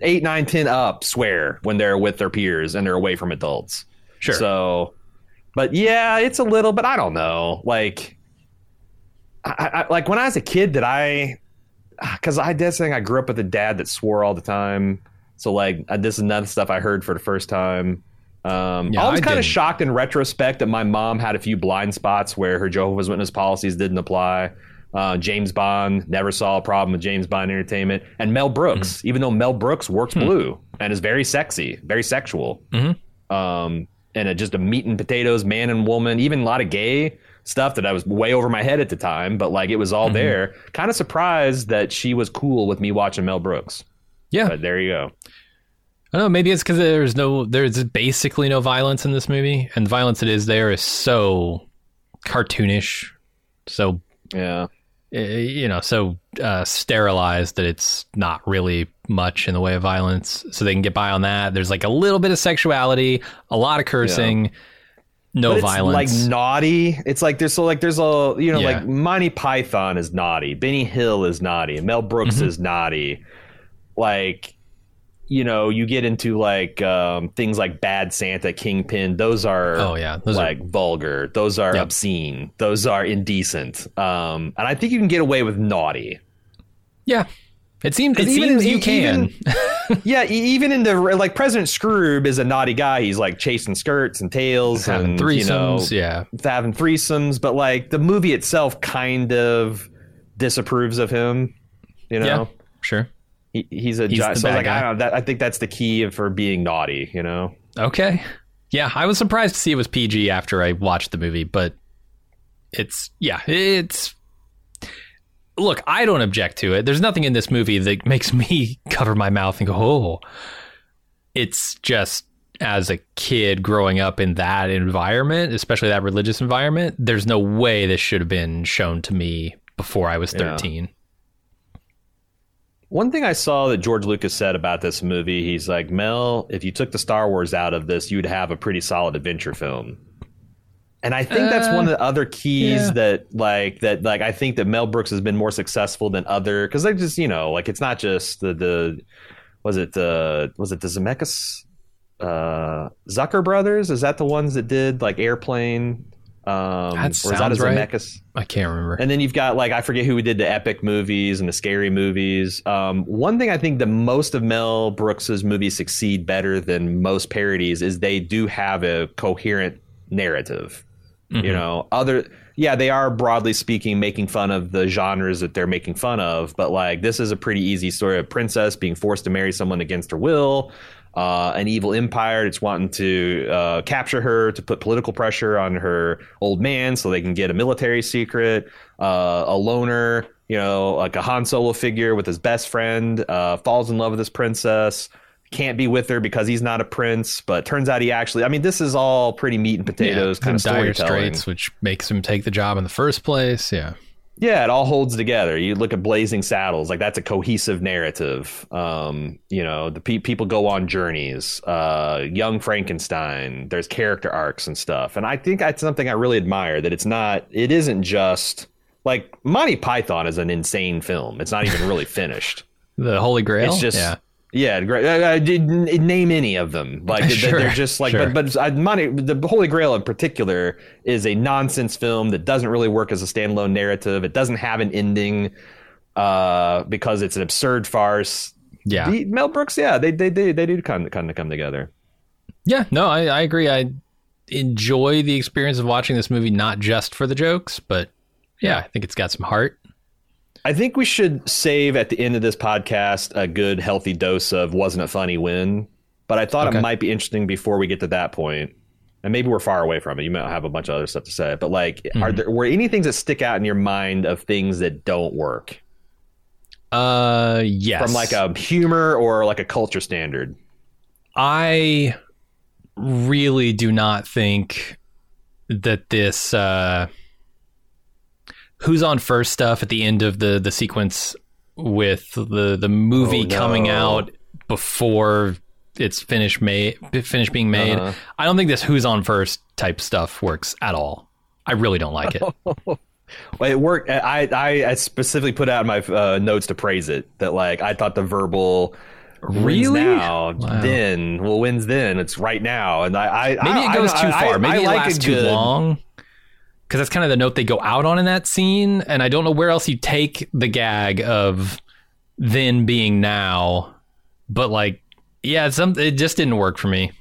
eight, nine, ten up swear when they're with their peers and they're away from adults. Sure. So. But yeah, it's a little, but I don't know. Like, I, I, like when I was a kid, did I? Because I did think I grew up with a dad that swore all the time. So like, this is none of the stuff I heard for the first time. Um, yeah, I was kind of shocked in retrospect that my mom had a few blind spots where her Jehovah's Witness policies didn't apply. Uh, James Bond, never saw a problem with James Bond Entertainment, and Mel Brooks, mm-hmm. even though Mel Brooks works mm-hmm. blue and is very sexy, very sexual. Mm-hmm. Um, and a, just a meat and potatoes, man and woman, even a lot of gay stuff that I was way over my head at the time, but like it was all mm-hmm. there. Kind of surprised that she was cool with me watching Mel Brooks. Yeah. But there you go. I don't know, maybe it's because there's no, there's basically no violence in this movie, and the violence that is there is so cartoonish, so, yeah, you know, so uh, sterilized that it's not really much in the way of violence, so they can get by on that. There's like a little bit of sexuality, a lot of cursing, yeah. no but it's violence. Like naughty. It's like there's so like there's a you know yeah. like Monty Python is naughty, Benny Hill is naughty, Mel Brooks mm-hmm. is naughty. Like you know you get into like um, things like Bad Santa, Kingpin. Those are oh yeah, those like are, vulgar. Those are yep. obscene. Those are indecent. Um, and I think you can get away with naughty. Yeah. It seems, it even, seems you even, can. yeah, even in the, like, President Scroob is a naughty guy. He's, like, chasing skirts and tails. Having and, threesomes, you know, yeah. Having threesomes. But, like, the movie itself kind of disapproves of him, you know? Yeah, sure. He, he's a he's giant. So, like, guy. I don't know. That, I think that's the key for being naughty, you know? Okay. Yeah, I was surprised to see it was P G after I watched the movie. But it's, yeah, it's... Look, I don't object to it. There's nothing in this movie that makes me cover my mouth and go, oh, it's just as a kid growing up in that environment, especially that religious environment, there's no way this should have been shown to me before I was thirteen. Yeah. One thing I saw that George Lucas said about this movie, he's like, Mel, if you took the Star Wars out of this, you'd have a pretty solid adventure film. And I think uh, that's one of the other keys yeah. that like that like I think that Mel Brooks has been more successful than other, because they just, you know, like it's not just the the was it the was it the Zemeckis uh, Zucker brothers? Is that the ones that did like Airplane? Um, that or is that a Zemeckis? Right. I can't remember. And then you've got like, I forget who we did the epic movies and the scary movies. Um, one thing I think the most of Mel Brooks's movies succeed better than most parodies is they do have a coherent narrative. Mm-hmm. You know, other, yeah, they are broadly speaking making fun of the genres that they're making fun of, but like this is a pretty easy story of a princess being forced to marry someone against her will. Uh, an evil empire that's wanting to uh, capture her to put political pressure on her old man so they can get a military secret, uh, a loner, you know, like a Han Solo figure with his best friend, uh, falls in love with this princess, can't be with her because he's not a prince, but turns out he actually, I mean, this is all pretty meat and potatoes yeah, kind of storytelling. Dire straits, which makes him take the job in the first place, yeah. Yeah, it all holds together. You look at Blazing Saddles, like that's a cohesive narrative. Um, you know, the pe- people go on journeys. Uh, Young Frankenstein, there's character arcs and stuff. And I think that's something I really admire, that it's not, it isn't just, like, Monty Python is an insane film. It's not even really finished. The Holy Grail? It's just... Yeah. Yeah, great. I didn't name any of them. Like sure, they're just like, sure. but but Monty, the Holy Grail in particular is a nonsense film that doesn't really work as a standalone narrative. It doesn't have an ending uh, because it's an absurd farce. Yeah, the, Mel Brooks. Yeah, they they they, they do kind of, kind of come together. Yeah, no, I, I agree. I enjoy the experience of watching this movie, not just for the jokes, but yeah, I think it's got some heart. I think we should save at the end of this podcast a good healthy dose of wasn't it funny when, but I thought okay. it might be interesting before we get to that point, and maybe we're far away from it. You might have a bunch of other stuff to say, but like, mm-hmm. are there were any things that stick out in your mind of things that don't work? Uh, yes. From like a humor or like a culture standard. I really do not think that this, uh, who's on first stuff at the end of the, the sequence with the, the movie oh, no. coming out before it's finished made finished being made. Uh-huh. I don't think this who's on first type stuff works at all. I really don't like it. Well, it worked. I, I, I specifically put out in my uh, notes to praise it, that like I thought the verbal really wins now, wow. then well wins then it's right now, and I, I maybe I, it goes I, too I, far. I, maybe I it like lasts too good. long. Because that's kind of the note they go out on in that scene. And I don't know where else you take the gag of then being now. But like, yeah, some, it just didn't work for me.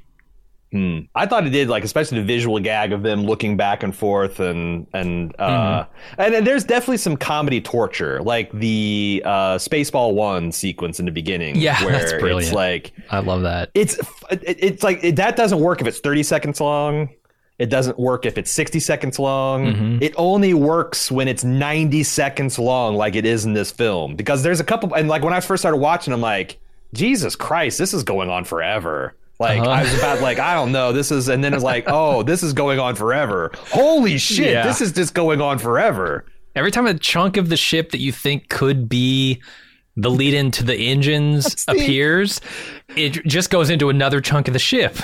Hmm. I thought it did, like, especially the visual gag of them looking back and forth. And and uh, mm-hmm. and, and there's definitely some comedy torture, like the uh, Spaceball one sequence in the beginning. Yeah, where that's brilliant. It's like, I love that. It's, it's like it, that doesn't work if it's thirty seconds long. It doesn't work if it's sixty seconds long. Mm-hmm. It only works when it's ninety seconds long, like it is in this film. Because there's a couple, and like when I first started watching, I'm like, Jesus Christ, this is going on forever. Like uh-huh. I was about like, I don't know, this is, and then it's like, oh, this is going on forever. Holy shit, yeah. This is just going on forever. Every time a chunk of the ship that you think could be the lead into the engines appears, it just goes into another chunk of the ship.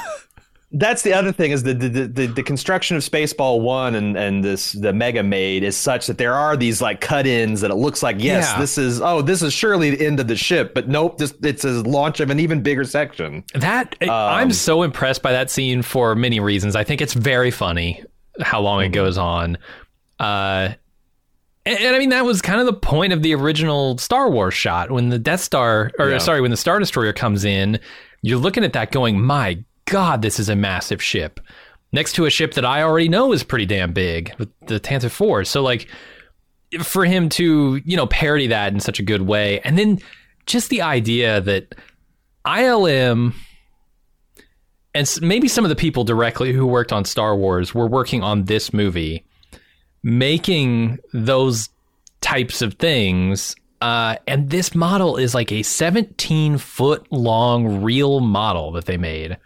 That's the other thing, is the the, the the construction of Spaceball one and and this the Mega Maid is such that there are these like cut-ins that it looks like yes yeah. this is oh this is surely the end of the ship, but nope, this it's a launch of an even bigger section. That um, I'm so impressed by that scene for many reasons. I think it's very funny how long mm-hmm. it goes on, uh, and, and I mean that was kind of the point of the original Star Wars shot when the Death Star or yeah. sorry when the Star Destroyer comes in. You're looking at that going, my God. God, this is a massive ship next to a ship that I already know is pretty damn big, with the Tantive Four. So like for him to, you know, parody that in such a good way. And then just the idea that I L M and maybe some of the people directly who worked on Star Wars were working on this movie, making those types of things. Uh, and this model is like a seventeen foot long real model that they made.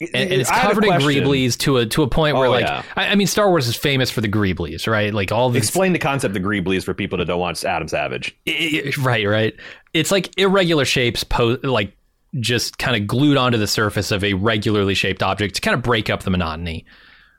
And, and it's covered in greeblies to a to a point where, oh, like, yeah. I, I mean, Star Wars is famous for the greeblies, right? Like, all the explain the concept of greeblies for people that don't watch Adam Savage. It, right, right. It's like irregular shapes, po- like just kind of glued onto the surface of a regularly shaped object to kind of break up the monotony.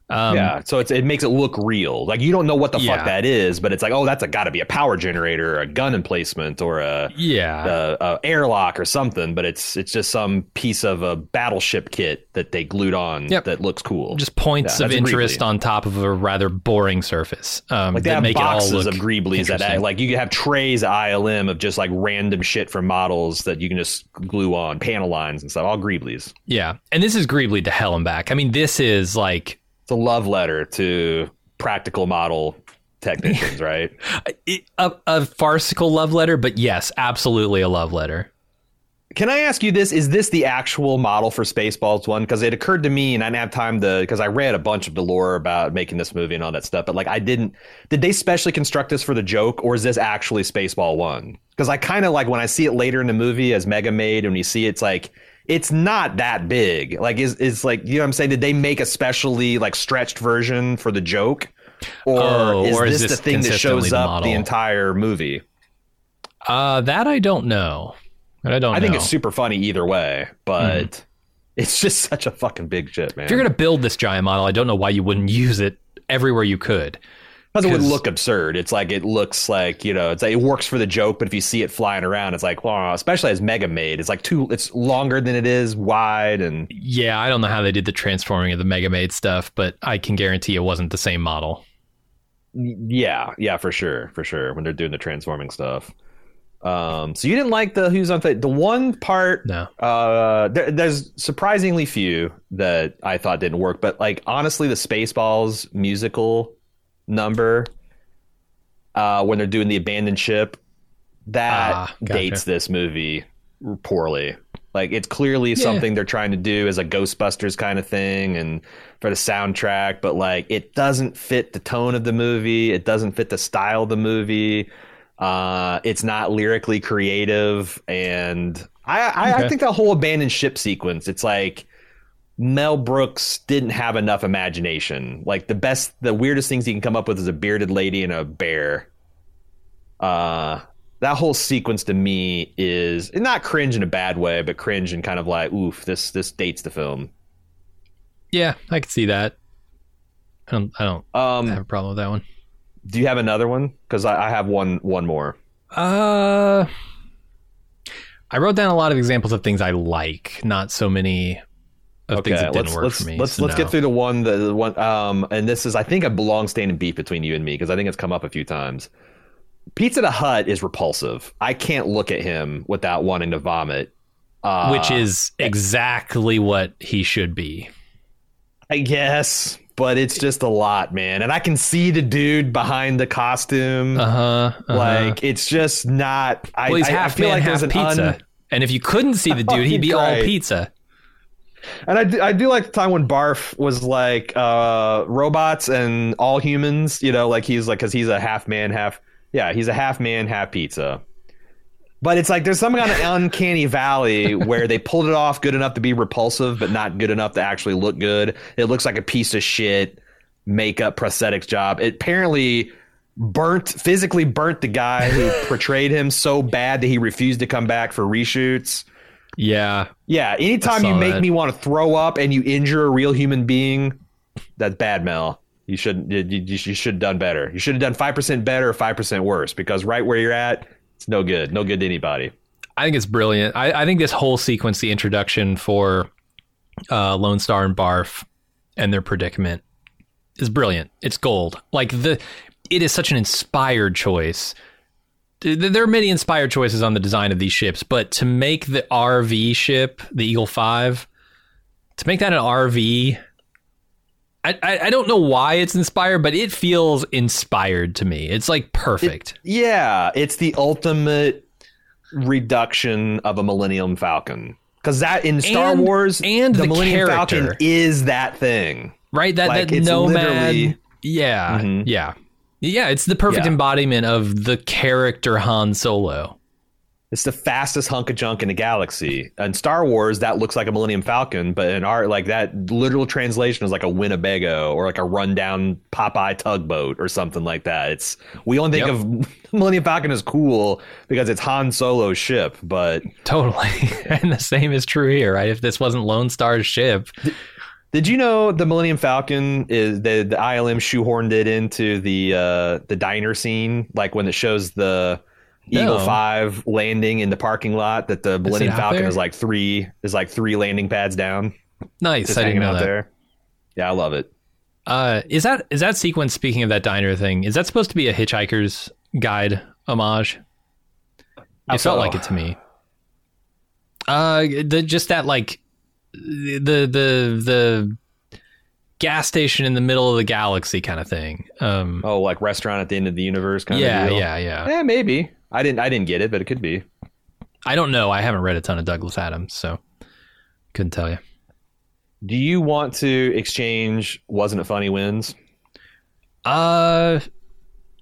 Um, yeah, so it's, it makes it look real. Like, you don't know what the yeah. fuck that is, but it's like, oh, that's got to be a power generator, or a gun emplacement, or a yeah, a, a airlock or something. But it's it's just some piece of a battleship kit that they glued on yep. that looks cool. Just points yeah, of interest on top of a rather boring surface. Um, like they that have make boxes it all look of greeblies that act, like you could have trays at I L M of just like random shit from models that you can just glue on panel lines and stuff. All greeblies. Yeah, and this is greebly to hell and back. I mean, this is like. It's a love letter to practical model technicians, right? a, a farcical love letter, but yes, absolutely a love letter. Can I ask you this? Is this the actual model for Spaceballs one? Because it occurred to me, and I didn't have time to, because I read a bunch of the lore about making this movie and all that stuff, but like I didn't, did they specially construct this for the joke, or is this actually Spaceball one? Because I kind of like when I see it later in the movie as Mega Maid, and you see it's like, it's not that big. Like, is it's like, you know what I'm saying? Did they make a specially like stretched version for the joke? Or, oh, is, or this is this the thing that shows the up model. The entire movie? Uh, that I don't know. I don't I know. think it's super funny either way, but mm. it's just such a fucking big shit, man. If you're going to build this giant model, I don't know why you wouldn't use it everywhere you could. Because it would look absurd. It's like, it looks like, you know, it's like, it works for the joke, but if you see it flying around, it's like, well, especially as Mega Maid, it's like too, it's longer than it is wide. And yeah, I don't know how they did the transforming of the Mega Maid stuff, but I can guarantee it wasn't the same model. Yeah, yeah, for sure, for sure. When they're doing the transforming stuff. Um, so you didn't like the Who's on Fate? The one part, no. uh, there, there's surprisingly few that I thought didn't work, but like, honestly, the Spaceballs musical number uh when they're doing the abandoned ship that ah, gotcha. dates this movie poorly. Like, it's clearly yeah. something they're trying to do as a Ghostbusters kind of thing and for the soundtrack, but like it doesn't fit the tone of the movie, it doesn't fit the style of the movie. Uh it's not lyrically creative, and i i, okay. I think the whole abandoned ship sequence, it's like Mel Brooks didn't have enough imagination. Like, the best, the weirdest things he can come up with is a bearded lady and a bear. Uh, that whole sequence to me is not cringe in a bad way, but cringe and kind of like, oof, this this dates the film. Yeah, I could see that. I don't, I don't um, have a problem with that one. Do you have another one? Because I, I have one one more. Uh, I wrote down a lot of examples of things I like, not so many. Okay, that let's work let's for me, let's, so let's no. get through the one the, the one um and this is I think a long-standing beef between you and me, because I think it's come up a few times. Pizza the Hut is repulsive. I can't look at him without wanting to vomit, uh, which is exactly what he should be, I guess. But it's just a lot, man. And I can see the dude behind the costume. Uh-huh, uh-huh. Like, it's just not. Well, I, he's I, half I feel man, like half there's an pizza. Un- and if you couldn't see the dude, he'd be right. all pizza. And I do, I do like the time when Barf was like uh, robots and all humans, you know, like he's like, because he's a half man, half. Yeah, he's a half man, half pizza. But it's like there's some kind of uncanny valley where they pulled it off good enough to be repulsive, but not good enough to actually look good. It looks like a piece of shit makeup prosthetics job. It apparently burnt, physically burnt the guy who portrayed him so bad that he refused to come back for reshoots. Yeah. Yeah. Anytime you make that. me want to throw up and you injure a real human being, that's bad, Mel. You shouldn't. You, you, you should have done better. You should have done five percent better or five percent worse, because right where you're at, it's no good. No good to anybody. I think it's brilliant. I, I think this whole sequence, the introduction for uh, Lone Star and Barf and their predicament, is brilliant. It's gold. Like the, it is such an inspired choice. There are many inspired choices on the design of these ships, but to make the R V ship, the Eagle Five, to make that an R V, I, I, I don't know why it's inspired, but it feels inspired to me. It's like perfect. It, yeah, it's the ultimate reduction of a Millennium Falcon, because that in Star and, Wars and the, the Millennium character. Falcon is that thing, right? That like, that nomad. Yeah, mm-hmm. yeah. Yeah, it's the perfect yeah. embodiment of the character Han Solo. It's the fastest hunk of junk in the galaxy. And Star Wars, that looks like a Millennium Falcon, but in art, like that literal translation is like a Winnebago or like a rundown Popeye tugboat or something like that. It's we only think yep. of Millennium Falcon as cool because it's Han Solo's ship, but totally. And the same is true here, right? If this wasn't Lone Star's ship. Th- Did you know the Millennium Falcon is the, the I L M shoehorned it into the uh, the diner scene, like when it shows the no. Eagle Five landing in the parking lot? That the Millennium Falcon there? is like three is like three landing pads down. Nice, just I didn't know out that. There. Yeah, I love it. Uh, is that is that sequence? Speaking of that diner thing, is that supposed to be a Hitchhiker's Guide homage? I it felt like it to me. Uh, the, just that like. The the the gas station in the middle of the galaxy kind of thing. Um, oh, like restaurant at the end of the universe kind yeah, of deal. Yeah, yeah, yeah. Yeah, maybe. I didn't I didn't get it, but it could be. I don't know. I haven't read a ton of Douglas Adams, so couldn't tell you. Do you want to exchange Wasn't It Funny Wins? Uh,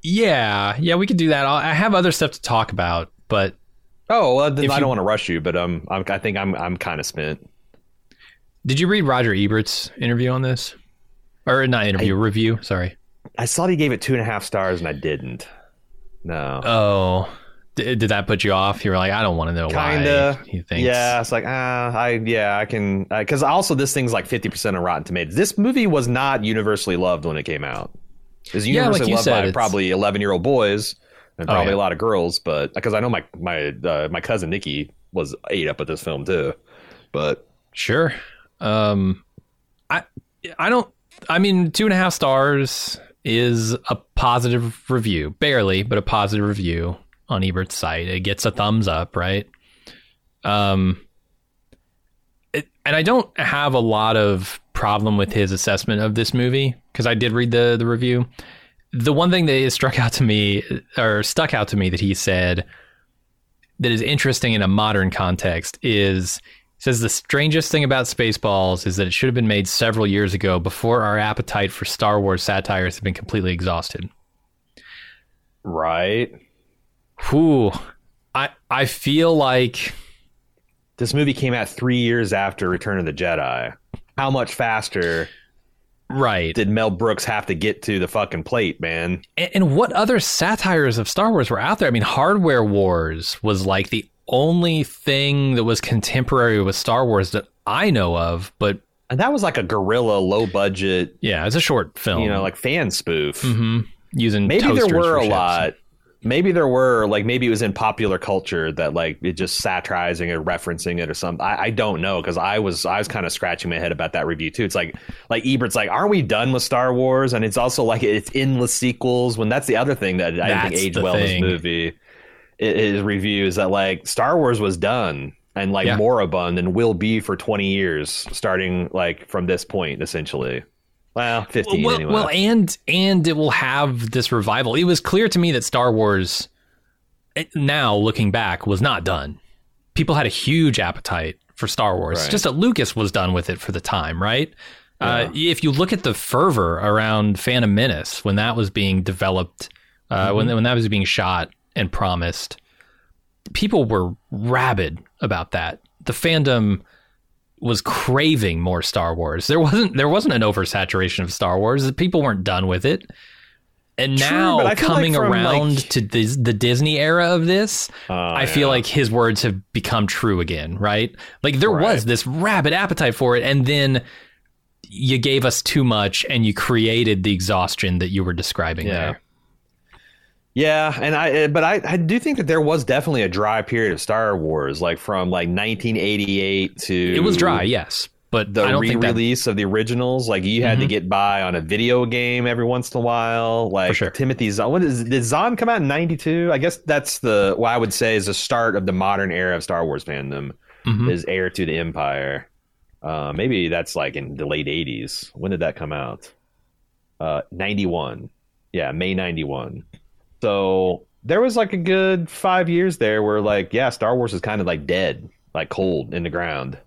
yeah. Yeah, we could do that. I'll, I have other stuff to talk about, but... Oh, well, then I don't you, want to rush you, but um, I'm, I think I'm I'm kind of spent. Did you read Roger Ebert's interview on this? Or not interview, I, review, sorry. I saw he gave it two and a half stars and I didn't. No. Oh. Did, did that put you off? You were like, I don't want to know Kinda. why he thinks. Yeah, it's like, ah, uh, I, yeah, I can. Because uh, also this thing's like fifty percent on Rotten Tomatoes. This movie was not universally loved when it came out. It was universally yeah, like loved said, by probably eleven-year-old boys and probably oh, yeah. a lot of girls. But because I know my, my, uh, my cousin Nikki was ate up at this film too. But sure. Um, I, I don't, I mean, two and a half stars is a positive review, barely, but a positive review on Ebert's site. It gets a thumbs up, right? Um, it, and I don't have a lot of problem with his assessment of this movie because I did read the, the review. The one thing that struck out to me or stuck out to me that he said that is interesting in a modern context is says the strangest thing about Spaceballs is that it should have been made several years ago before our appetite for Star Wars satires had been completely exhausted. Right. Whew. I I feel like this movie came out three years after Return of the Jedi. How much faster right. did Mel Brooks have to get to the fucking plate, man? And, and what other satires of Star Wars were out there? I mean, Hardware Wars was like the only thing that was contemporary with Star Wars that I know of, but and that was like a guerrilla, low budget. Yeah, it's a short film, you know, like fan spoof. Mm-hmm. Using maybe there were a lot. Ships. Maybe there were like maybe it was in popular culture that like it just satirizing or referencing it or something. I, I don't know because I was I was kind of scratching my head about that review too. It's like like Ebert's like, aren't we done with Star Wars? And it's also like it's endless sequels. When that's the other thing that I that's think aged well thing. This movie. His review is that like Star Wars was done and like yeah. moribund and will be for twenty years starting like from this point, essentially. Well, fifteen well, anyway. Well, and and it will have this revival. It was clear to me that Star Wars now looking back was not done. People had a huge appetite for Star Wars. Right. Just that Lucas was done with it for the time. Right. Yeah. Uh, if you look at the fervor around Phantom Menace when that was being developed, uh, mm-hmm. when, when that was being shot. And promised. People were rabid about that. The fandom was craving more Star Wars. There wasn't there wasn't an oversaturation of Star Wars. People weren't done with it. And True, now coming like around like... to the, the Disney era of this, uh, I yeah. feel like his words have become true again, right? Like there right. was this rabid appetite for it. And then you gave us too much and you created the exhaustion that you were describing yeah. there. Yeah, and I, but I, I do think that there was definitely a dry period of Star Wars, like from like nineteen eighty-eight to it was dry, yes. But the re-release that... of the originals, like you had mm-hmm. to get by on a video game every once in a while. Like sure. Timothy Zahn, what is, did Zahn come out in ninety-two? I guess that's the what I would say is the start of the modern era of Star Wars fandom mm-hmm. is Heir to the Empire. Uh, maybe that's like in the late eighties. When did that come out? Uh, ninety-one. Yeah, May ninety-one. So there was like a good five years there where like, yeah, Star Wars is kind of like dead, like cold in the ground.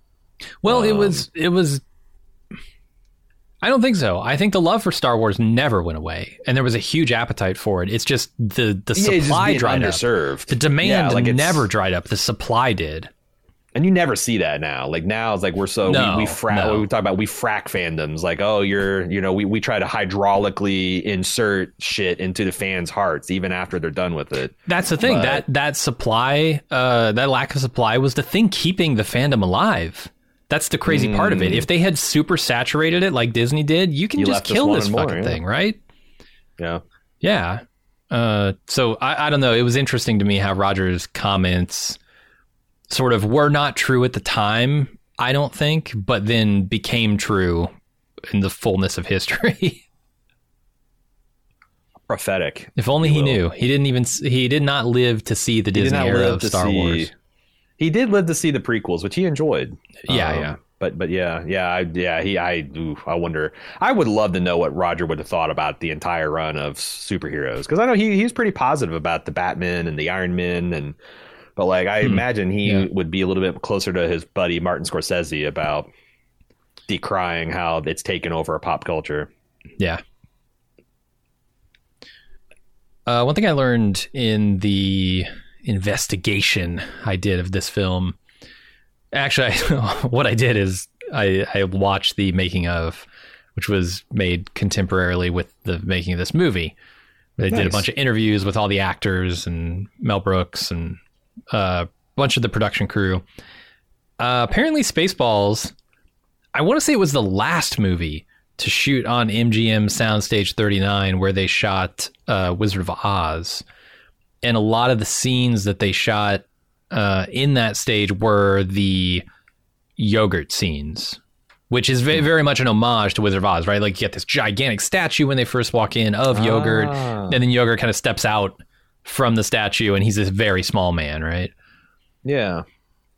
Well, um, it was it was I don't think so. I think the love for Star Wars never went away, and there was a huge appetite for it. It's just the the yeah, supply dried underserved. up. The demand yeah, like never dried up. The supply did. And you never see that now. Like now, it's like we're so no, we, we frack. No. We talk about we frack fandoms. Like oh, you're you know we, we try to hydraulically insert shit into the fans' hearts even after they're done with it. That's the thing. But, that that supply, uh, that lack of supply was the thing keeping the fandom alive. That's the crazy mm. part of it. If they had super saturated it like Disney did, you can you just kill this fucking more, yeah. thing, right? Yeah, yeah. Uh, so I, I don't know. It was interesting to me how Roger's comments sort of were not true at the time, I don't think, but then became true in the fullness of history. Prophetic. If only he knew. He didn't even, he did not live to see the Disney era of Star Wars. He did live to see the prequels, which he enjoyed. Yeah, um, yeah. But but yeah, yeah, I, yeah. He, I, oof, I wonder. I would love to know what Roger would have thought about the entire run of superheroes, because I know he he's pretty positive about the Batman and the Iron Man and. But like I hmm. imagine he yeah. would be a little bit closer to his buddy Martin Scorsese about decrying how it's taken over pop culture. Yeah. Uh, one thing I learned in the investigation I did of this film, actually, I, what I did is I, I watched the making of, which was made contemporarily with the making of this movie. They nice. did a bunch of interviews with all the actors and Mel Brooks and. A uh, bunch of the production crew. Uh, apparently, Spaceballs, I want to say it was the last movie to shoot on M G M Soundstage thirty-nine, where they shot uh, Wizard of Oz. And a lot of the scenes that they shot uh, in that stage were the yogurt scenes, which is very, very much an homage to Wizard of Oz, right? Like you get this gigantic statue when they first walk in of yogurt, ah. and then yogurt kind of steps out from the statue, and he's this very small man, right? Yeah.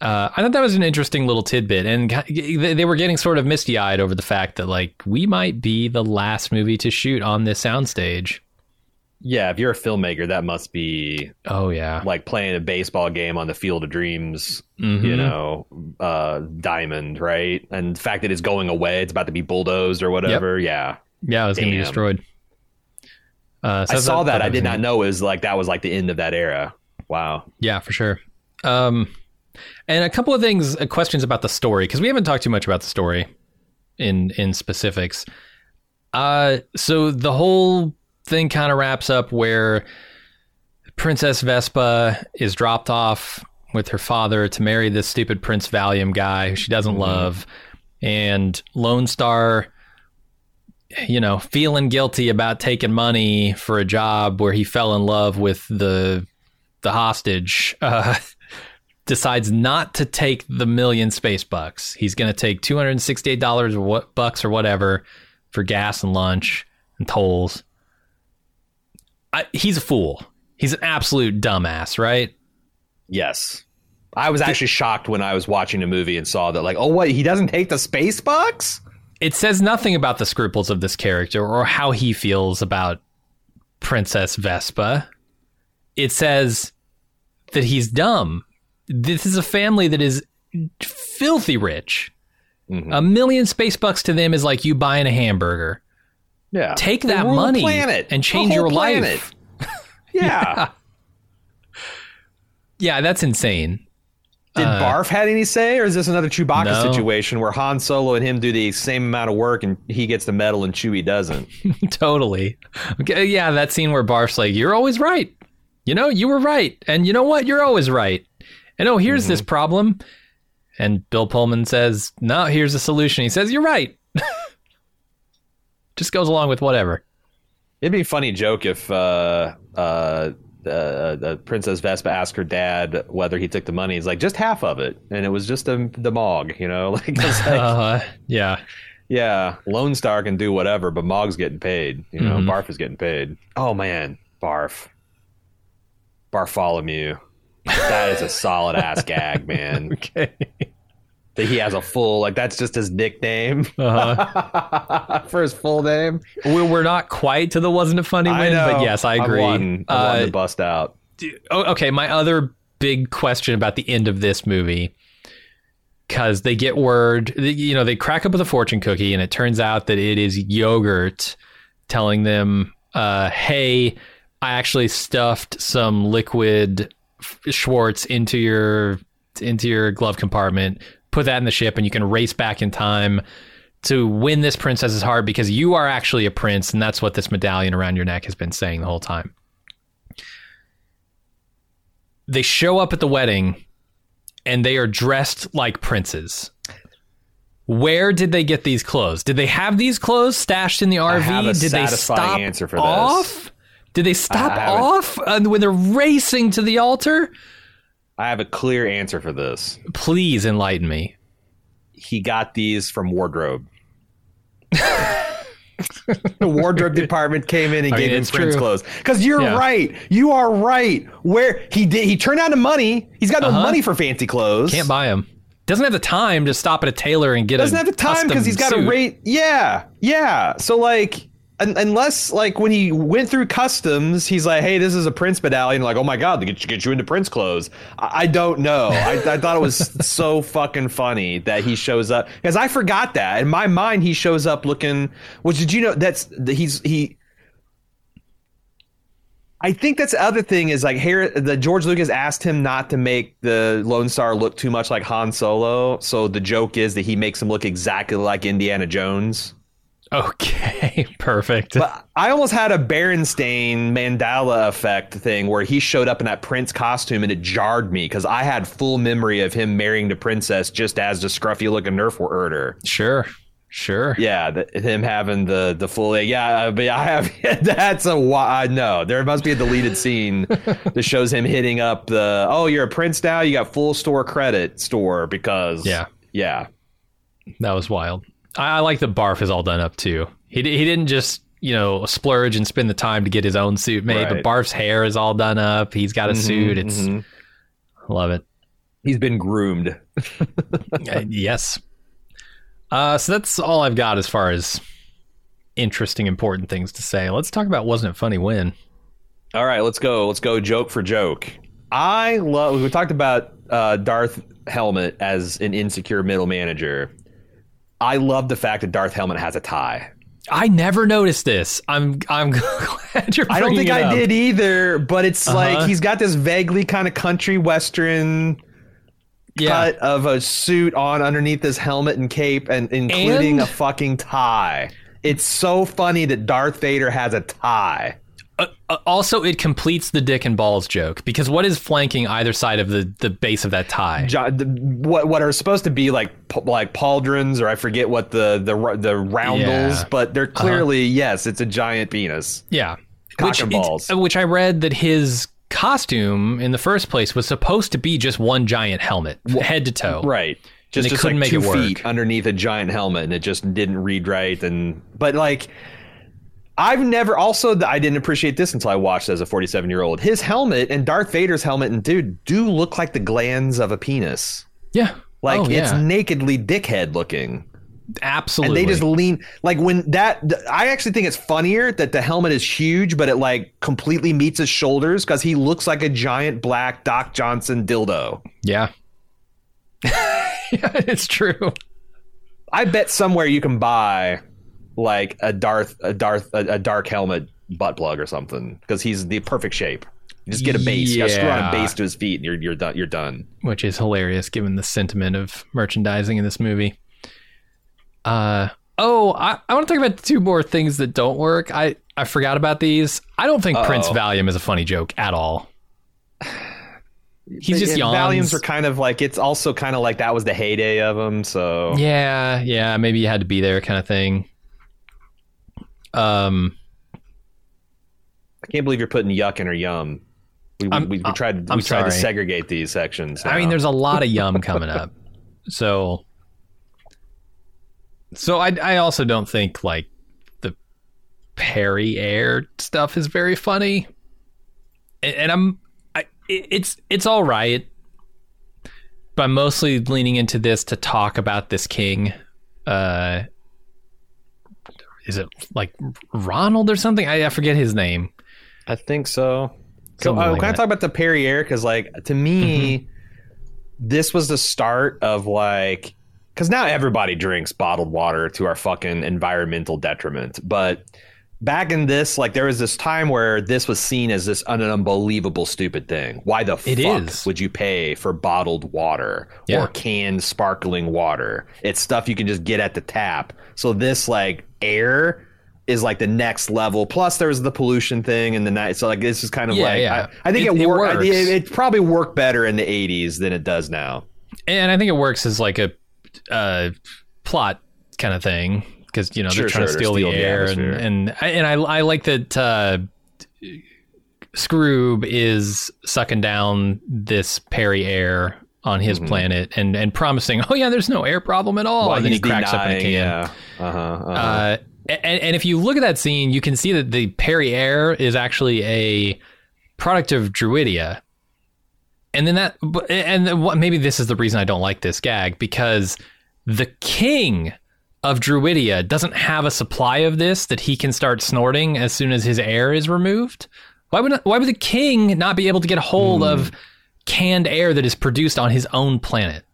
Uh, I thought that was an interesting little tidbit, and they were getting sort of misty-eyed over the fact that, like, we might be the last movie to shoot on this soundstage. Yeah, if you're a filmmaker, that must be... Oh, yeah. Like playing a baseball game on the Field of Dreams, mm-hmm. you know, uh, diamond, right? And the fact that it's going away, it's about to be bulldozed or whatever, yep. yeah. Yeah, it was going to be destroyed. Uh, so I saw that. that I did not know it was like that was like the end of that era. Wow. Yeah, for sure. Um, and a couple of things, uh, questions about the story, because we haven't talked too much about the story in in specifics. Uh, so the whole thing kind of wraps up where Princess Vespa is dropped off with her father to marry this stupid Prince Valium guy who she doesn't mm-hmm. love, and Lone Star, you know, feeling guilty about taking money for a job where he fell in love with the the hostage, uh, decides not to take the million space bucks. He's going to take two hundred sixty-eight dollars or what bucks or whatever for gas and lunch and tolls. I, he's a fool. He's an absolute dumbass, right? Yes. I was actually the- shocked when I was watching the movie and saw that, like, oh, what? He doesn't take the space bucks? It says nothing about the scruples of this character or how he feels about Princess Vespa. It says that he's dumb. This is a family that is filthy rich. Mm-hmm. A million space bucks to them is like you buying a hamburger. Yeah. Take that money planet. and change your planet. life. Yeah. Yeah, that's insane. Did uh, Barf had any say, or is this another Chewbacca no. situation where Han Solo and him do the same amount of work and he gets the medal and Chewie doesn't? Totally. Okay, yeah, that scene where Barf's like, you're always right. You know, you were right. And you know what? You're always right. And oh, here's mm-hmm. this problem. And Bill Pullman says, no, here's the solution. He says, you're right. Just goes along with whatever. It'd be a funny joke if... Uh, uh, Uh, the Princess Vespa asked her dad whether he took the money. He's like, just half of it, and it was just the the Mog, you know. Like, like uh, yeah, yeah. Lone Star can do whatever, but Mog's getting paid. You know, mm-hmm. Barf is getting paid. Oh man, Barf, Bartholomew. That is a solid ass gag, man. Okay. That he has a full, like, that's just his nickname uh-huh. for his full name. We're, we're not quite to the wasn't a funny win, but yes, I agree. I wanted uh, to bust out. Do, oh, okay, my other big question about the end of this movie because they get word, you know, they crack up with a fortune cookie and it turns out that it is yogurt telling them, uh, hey, I actually stuffed some liquid Schwartz into your into your glove compartment. Put that in the ship and you can race back in time to win this princess's heart because you are actually a prince. And that's what this medallion around your neck has been saying the whole time. They show up at the wedding and they are dressed like princes. Where did they get these clothes? Did they have these clothes stashed in the R V? I have a did they stop answer for off? This. Did they stop off when they're racing to the altar? I have a clear answer for this. Please enlighten me. He got these from wardrobe. The wardrobe department came in and I gave mean, him prince true. clothes. Because you're yeah. right. You are right. Where he did, he turned out the money. He's got no uh-huh. money for fancy clothes. Can't buy them. Doesn't have the time to stop at a tailor and get. Doesn't a have the time because he's got to rate. Yeah, yeah. So like, un- unless like when he went through customs, he's like, hey, this is a prince medallion. Like, oh my god, they get you, get you into prince clothes. I, I don't know. I, I thought it was so fucking funny that he shows up because I forgot that in my mind he shows up looking. Which did you know that's he's he. I think that's the other thing is like here the George Lucas asked him not to make the Lone Star look too much like Han Solo. So the joke is that he makes him look exactly like Indiana Jones. Okay, perfect. But I almost had a Berenstain Mandala effect thing where he showed up in that prince costume and it jarred me because I had full memory of him marrying the princess just as the scruffy looking nerf herder. Sure. Sure. Yeah, the, him having the the full yeah, but I have that's a why. No, there must be a deleted scene that shows him hitting up the oh, you're a prince now. You got full store credit store because yeah, yeah, that was wild. I, I like the barf is all done up too. He he didn't just you know splurge and spend the time to get his own suit made, right. But Barf's hair is all done up. He's got a mm-hmm, suit. It's mm-hmm. love it. He's been groomed. uh, yes. Uh, so that's all I've got as far as interesting, important things to say. Let's talk about Wasn't It Funny When? All right, let's go. Let's go joke for joke. I love... We talked about uh, Darth Helmet as an insecure middle manager. I love the fact that Darth Helmet has a tie. I never noticed this. I'm I'm glad you're bringing it up. I don't think I did either, but it's uh-huh. like he's got this vaguely kind of country western... Yeah. Cut of a suit on underneath his helmet and cape and including and? a fucking tie. It's so funny that Darth Vader has a tie. Uh, uh, also, it completes the dick and balls joke because what is flanking either side of the, the base of that tie? John, the, what what are supposed to be like like pauldrons or I forget what the the, the roundels, yeah. but they're clearly, uh-huh. yes, it's a giant penis. Yeah. Cock which, and balls. Which I read that his... costume in the first place was supposed to be just one giant helmet head to toe, right? Just, just couldn't like make two it feet work underneath a giant helmet and it just didn't read right. And but like I've never also I didn't appreciate this until I watched as a forty-seven year old. His helmet and Darth Vader's helmet and dude do look like the glands of a penis. Yeah, like oh, yeah. It's nakedly dickhead looking. Absolutely. And they just lean like when that th- I actually think it's funnier that the helmet is huge, but it like completely meets his shoulders because he looks like a giant black Doc Johnson dildo. Yeah. Yeah, it's true. I bet somewhere you can buy like a Darth, a Darth, a, a dark helmet butt plug or something because he's the perfect shape. You just get a base. Yeah. You gotta screw on a base to his feet and you're, you're done. You're done. Which is hilarious given the sentiment of merchandising in this movie. Uh oh, I, I want to talk about two more things that don't work. I, I forgot about these. I don't think Uh-oh. Prince Valium is a funny joke at all. He just yawns. Valiums are kind of like it's also kind of like that was the heyday of him. So yeah, yeah, maybe you had to be there kind of thing. Um, I can't believe you're putting yuck in or yum. We we, we, we tried we I'm tried sorry. to segregate these sections. Now. I mean, there's a lot of yum coming up, so. So I, I also don't think like the Perry Air stuff is very funny, and, and I'm I, it's it's all right, but I'm mostly leaning into this to talk about this king. Uh, is it like Ronald or something? I, I forget his name. I think so. Something so uh, like can that. I talk about the Perry Air because like to me. Mm-hmm. this was the start of like, because now everybody drinks bottled water to our fucking environmental detriment. But back in this, like, there was this time where this was seen as this an unbelievable stupid thing. Why the it fuck is. would you pay for bottled water yeah. or canned sparkling water? It's stuff you can just get at the tap. So this like air is like the next level. Plus there was the pollution thing in the night. So like this is kind of yeah, like, yeah. I, I think it, it, it worked. Works. It, it probably worked better in the eighties than it does now. And I think it works as like a uh, plot kind of thing. Because, you know, sure, they're trying sure, to steal, steal the air. The and, and, I, and I I like that uh, Scroob is sucking down this Perry air on his mm-hmm. planet and, and promising, oh, yeah, there's no air problem at all. Well, and then he cracks denying, up in a can. Yeah. Uh-huh, uh-huh. Uh, and, and if you look at that scene, you can see that the Perry air is actually a product of Druidia. And then that, and what, maybe this is the reason I don't like this gag, because the king of Druidia doesn't have a supply of this that he can start snorting as soon as his air is removed. Why would why would the king not be able to get a hold mm. of canned air that is produced on his own planet?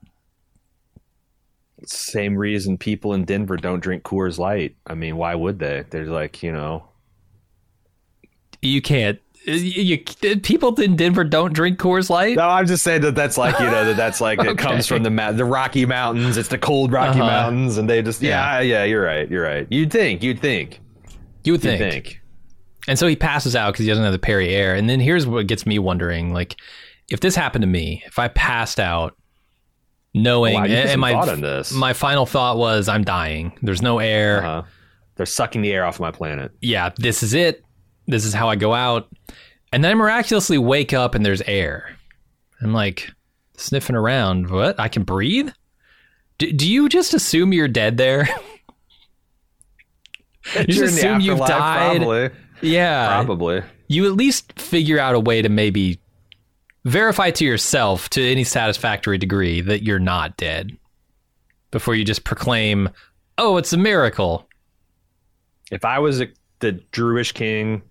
Same reason people in Denver don't drink Coors Light. I mean, why would they? They're like, you know, you can't. You, you, people in Denver don't drink Coors Light? No, I'm just saying that that's like, you know, that that's like okay. It comes from the ma- the Rocky Mountains. It's the cold Rocky uh-huh. Mountains, and they just yeah. yeah, yeah, you're right, you're right. You'd think, you'd think, you would think. You'd think. And so he passes out because he doesn't have the Perrier air. And then here's what gets me wondering: like, if this happened to me, if I passed out, knowing wow, and my on this. my final thought was, I'm dying. There's no air. Uh-huh. They're sucking the air off my planet. Yeah, this is it. This is how I go out. And then I miraculously wake up and there's air. I'm like sniffing around. What? I can breathe? D- do you just assume you're dead there? you just you're assume you've died? Probably. Yeah. Probably. You at least figure out a way to maybe verify to yourself to any satisfactory degree that you're not dead before you just proclaim, oh, it's a miracle. If I was a, the Druish king...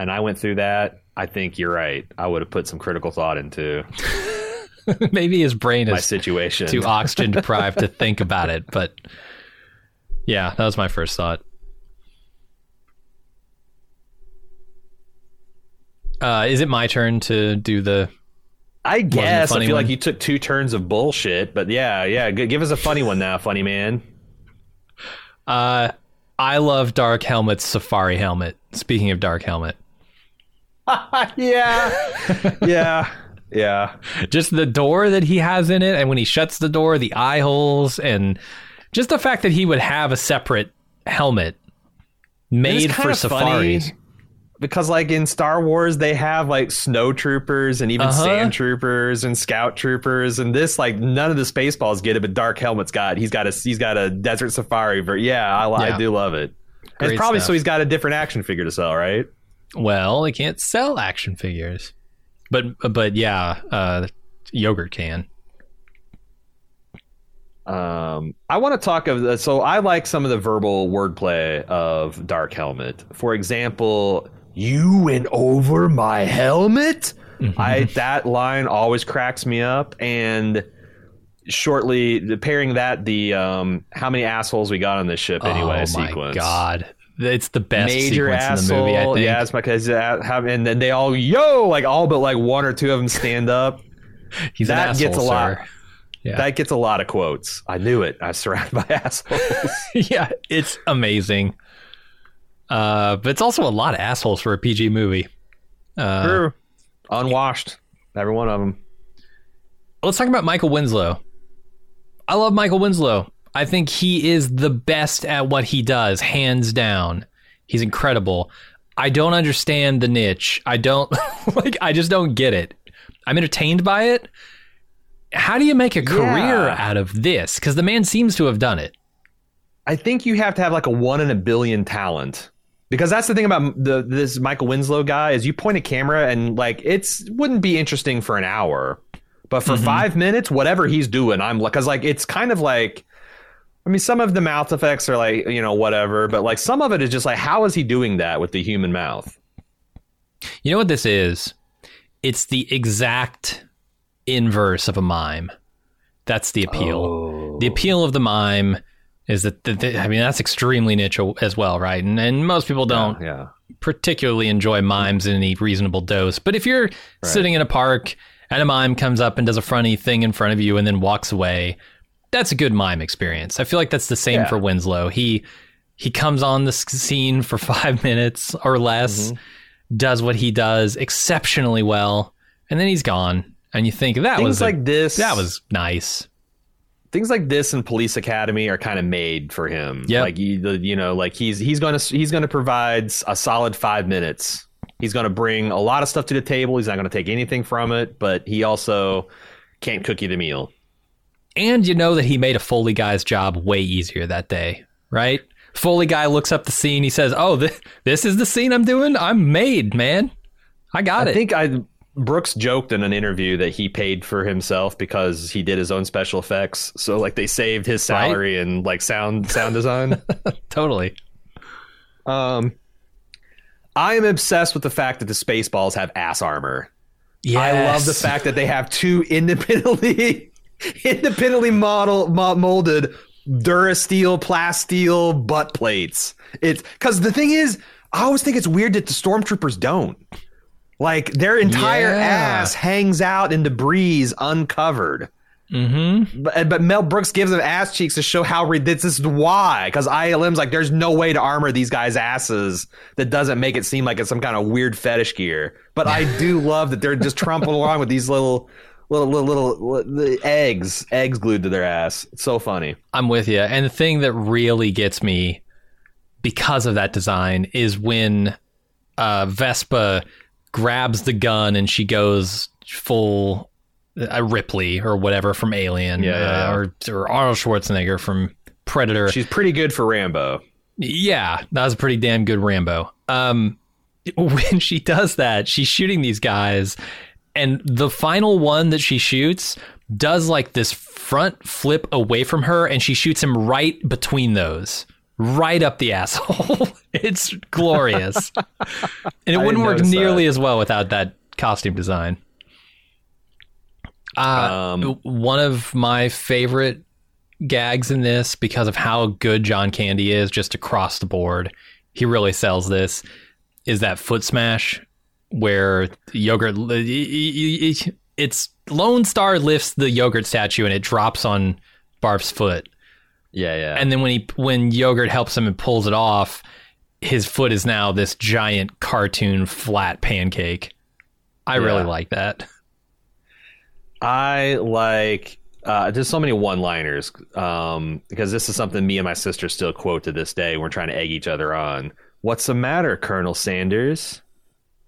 and I went through that, I think you're right. I would have put some critical thought into maybe his brain is situation. too oxygen deprived to think about it. But yeah, that was my first thought. Uh, is it my turn to do the? I guess I feel one? like you took two turns of bullshit, but yeah, yeah. Give us a funny one now, funny man. Uh, I love Dark Helmet's safari helmet. Speaking of Dark Helmet. yeah yeah yeah just the door that he has in it, and when he shuts the door, the eye holes, and just the fact that he would have a separate helmet made for safaris. Because like in Star Wars they have like snow troopers and even uh-huh. sand troopers and scout troopers, and this like none of the Spaceballs get it, but Dark Helmet's got he's got a he's got a desert safari. But yeah, I, yeah. I do love it. Great it's probably stuff. So he's got a different action figure to sell, right? Well, he can't sell action figures, but but yeah, uh, yogurt can. Um, I want to talk of the, so I like some of the verbal wordplay of Dark Helmet. For example, you went over my helmet. Mm-hmm. I that line always cracks me up. And shortly the, pairing that the um, how many assholes we got on this ship anyway? Oh sequence. My god. It's the best major sequence asshole. In the movie, I think. Yeah, it's my cause. And then they all, yo, like all but like one or two of them stand up. He's that an asshole, gets a sir. lot. Yeah. That gets a lot of quotes. I knew it. I was surrounded by assholes. yeah, it's amazing. Uh, but it's also a lot of assholes for a P G movie. Uh, True. Unwashed. Every one of them. Let's talk about Michael Winslow. I love Michael Winslow. I think he is the best at what he does, hands down. He's incredible. I don't understand the niche. I don't like I just don't get it. I'm entertained by it. How do you make a career yeah. out of this? Because the man seems to have done it. I think you have to have like a one in a billion talent. Because that's the thing about the this Michael Winslow guy is you point a camera and like it's wouldn't be interesting for an hour. But for mm-hmm. five minutes, whatever he's doing, I'm like, because like it's kind of like I mean, some of the mouth effects are like, you know, whatever, but like some of it is just like, how is he doing that with the human mouth? You know what this is? It's the exact inverse of a mime. That's the appeal. Oh. The appeal of the mime is that, the, the, I mean, that's extremely niche as well, right? And and most people don't yeah, yeah. particularly enjoy mimes in any reasonable dose. But if you're right. sitting in a park and a mime comes up and does a funny thing in front of you and then walks away, that's a good mime experience. I feel like that's the same yeah. for Winslow. He he comes on the scene for five minutes or less, mm-hmm. does what he does exceptionally well, and then he's gone. And you think that things was like a, this. That was nice. Things like this and Police Academy are kind of made for him. Yeah, like you, you know, like he's he's gonna he's gonna provide a solid five minutes. He's gonna bring a lot of stuff to the table. He's not gonna take anything from it, but he also can't cook you the meal. And you know that he made a Foley guy's job way easier that day, right? Foley guy looks up the scene. He says, "Oh, this, this is the scene I'm doing. I'm made, man. I got I it." I think I. Brooks joked in an interview that he paid for himself because he did his own special effects. So like they saved his salary right? and like sound sound design. Totally. Um, I am obsessed with the fact that the Spaceballs have ass armor. Yes. I love the fact that they have two independently independently model molded Durasteel, Plasteel butt plates. It's because the thing is, I always think it's weird that the stormtroopers don't. Like their entire yeah. ass hangs out in the breeze uncovered. Mm-hmm. But, but Mel Brooks gives them ass cheeks to show how ridiculous. This is why, because I L M's like, there's no way to armor these guys' asses that doesn't make it seem like it's some kind of weird fetish gear. But I do love that they're just tromping along with these little, little, little, little, little the eggs, eggs glued to their ass. It's so funny. I'm with you. And the thing that really gets me because of that design is when uh, Vespa grabs the gun and she goes full uh, Ripley or whatever from Alien yeah, yeah. Uh, or, or Arnold Schwarzenegger from Predator. She's pretty good for Rambo. Yeah, that was a pretty damn good Rambo. Um, when she does that, she's shooting these guys, and the final one that she shoots does like this front flip away from her, and she shoots him right between those. Right up the asshole. It's glorious. And it wouldn't work nearly that. as well without that costume design. Uh, um, one of my favorite gags in this, because of how good John Candy is just across the board, he really sells this, is that foot smash where yogurt... It's Lone Star lifts the yogurt statue and it drops on Barf's foot. Yeah, yeah. And then when he when Yogurt helps him and pulls it off, his foot is now this giant cartoon flat pancake. I yeah. really like that. I like uh, there's so many one-liners um, because this is something me and my sister still quote to this day. We're trying to egg each other on. What's the matter, Colonel Sanders?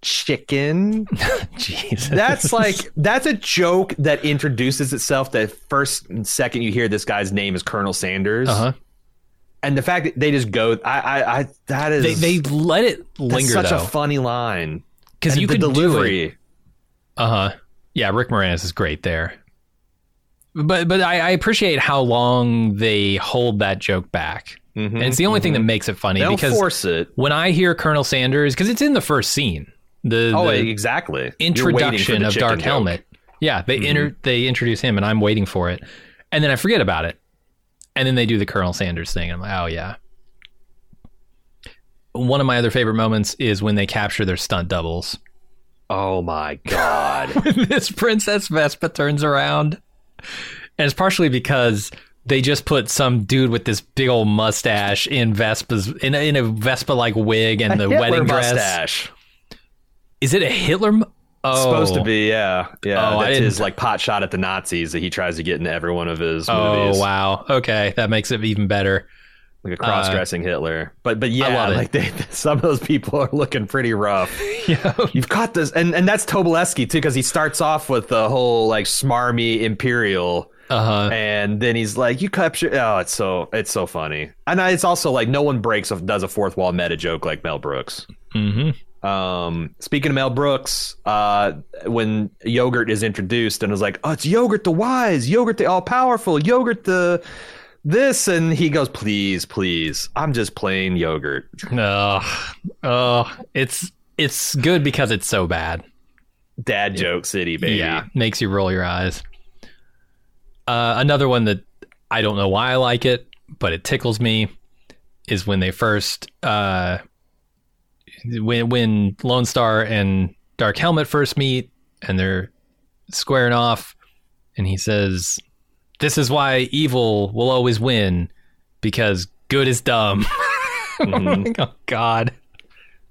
Chicken. Jesus. That's like that's a joke that introduces itself the first and second you hear this guy's name is Colonel Sanders. Uh-huh. And the fact that they just go I I, I that is they, they let it linger. That's such though. a funny line. Because you the could delivery. Do uh-huh. Yeah, Rick Moranis is great there. But but I, I appreciate how long they hold that joke back. Mm-hmm, and it's the only mm-hmm. thing that makes it funny. They'll because force it. When I hear Colonel Sanders, because it's in the first scene. The, oh, the exactly. introduction the of Dark joke. Helmet. Yeah, they mm-hmm. inter- they introduce him, and I'm waiting for it. And then I forget about it. And then they do the Colonel Sanders thing, and I'm like, oh, yeah. One of my other favorite moments is when they capture their stunt doubles. Oh, my God. When this Princess Vespa turns around. And it's partially because they just put some dude with this big old mustache in Vespa's in a, in a Vespa-like wig and a the Hitler wedding dress. Mustache. Is it a Hitler? Mu- oh, it's supposed to be, yeah, yeah. Oh, that's his like pot shot at the Nazis that he tries to get into every one of his oh, movies. Oh wow, okay, that makes it even better. Like a cross-dressing uh, Hitler, but but yeah, like they, some of those people are looking pretty rough. Yeah. You've got this, and and that's Tobolowsky too, because he starts off with the whole like smarmy imperial. Uh-huh. And then he's like, "You capture." Oh, it's so it's so funny, and it's also like no one breaks or does a fourth wall meta joke like Mel Brooks. Mm-hmm. Um, speaking of Mel Brooks, uh, when Yogurt is introduced and is like, "Oh, it's Yogurt the Wise, Yogurt the All Powerful, Yogurt the this," and he goes, "Please, please, I'm just plain Yogurt." No, oh, oh, it's it's good because it's so bad. Dad joke city, baby. Yeah, makes you roll your eyes. Uh, another one that I don't know why I like it, but it tickles me, is when they first, uh, when when Lone Star and Dark Helmet first meet and they're squaring off, and he says, "This is why evil will always win, because good is dumb." Mm-hmm. Oh God,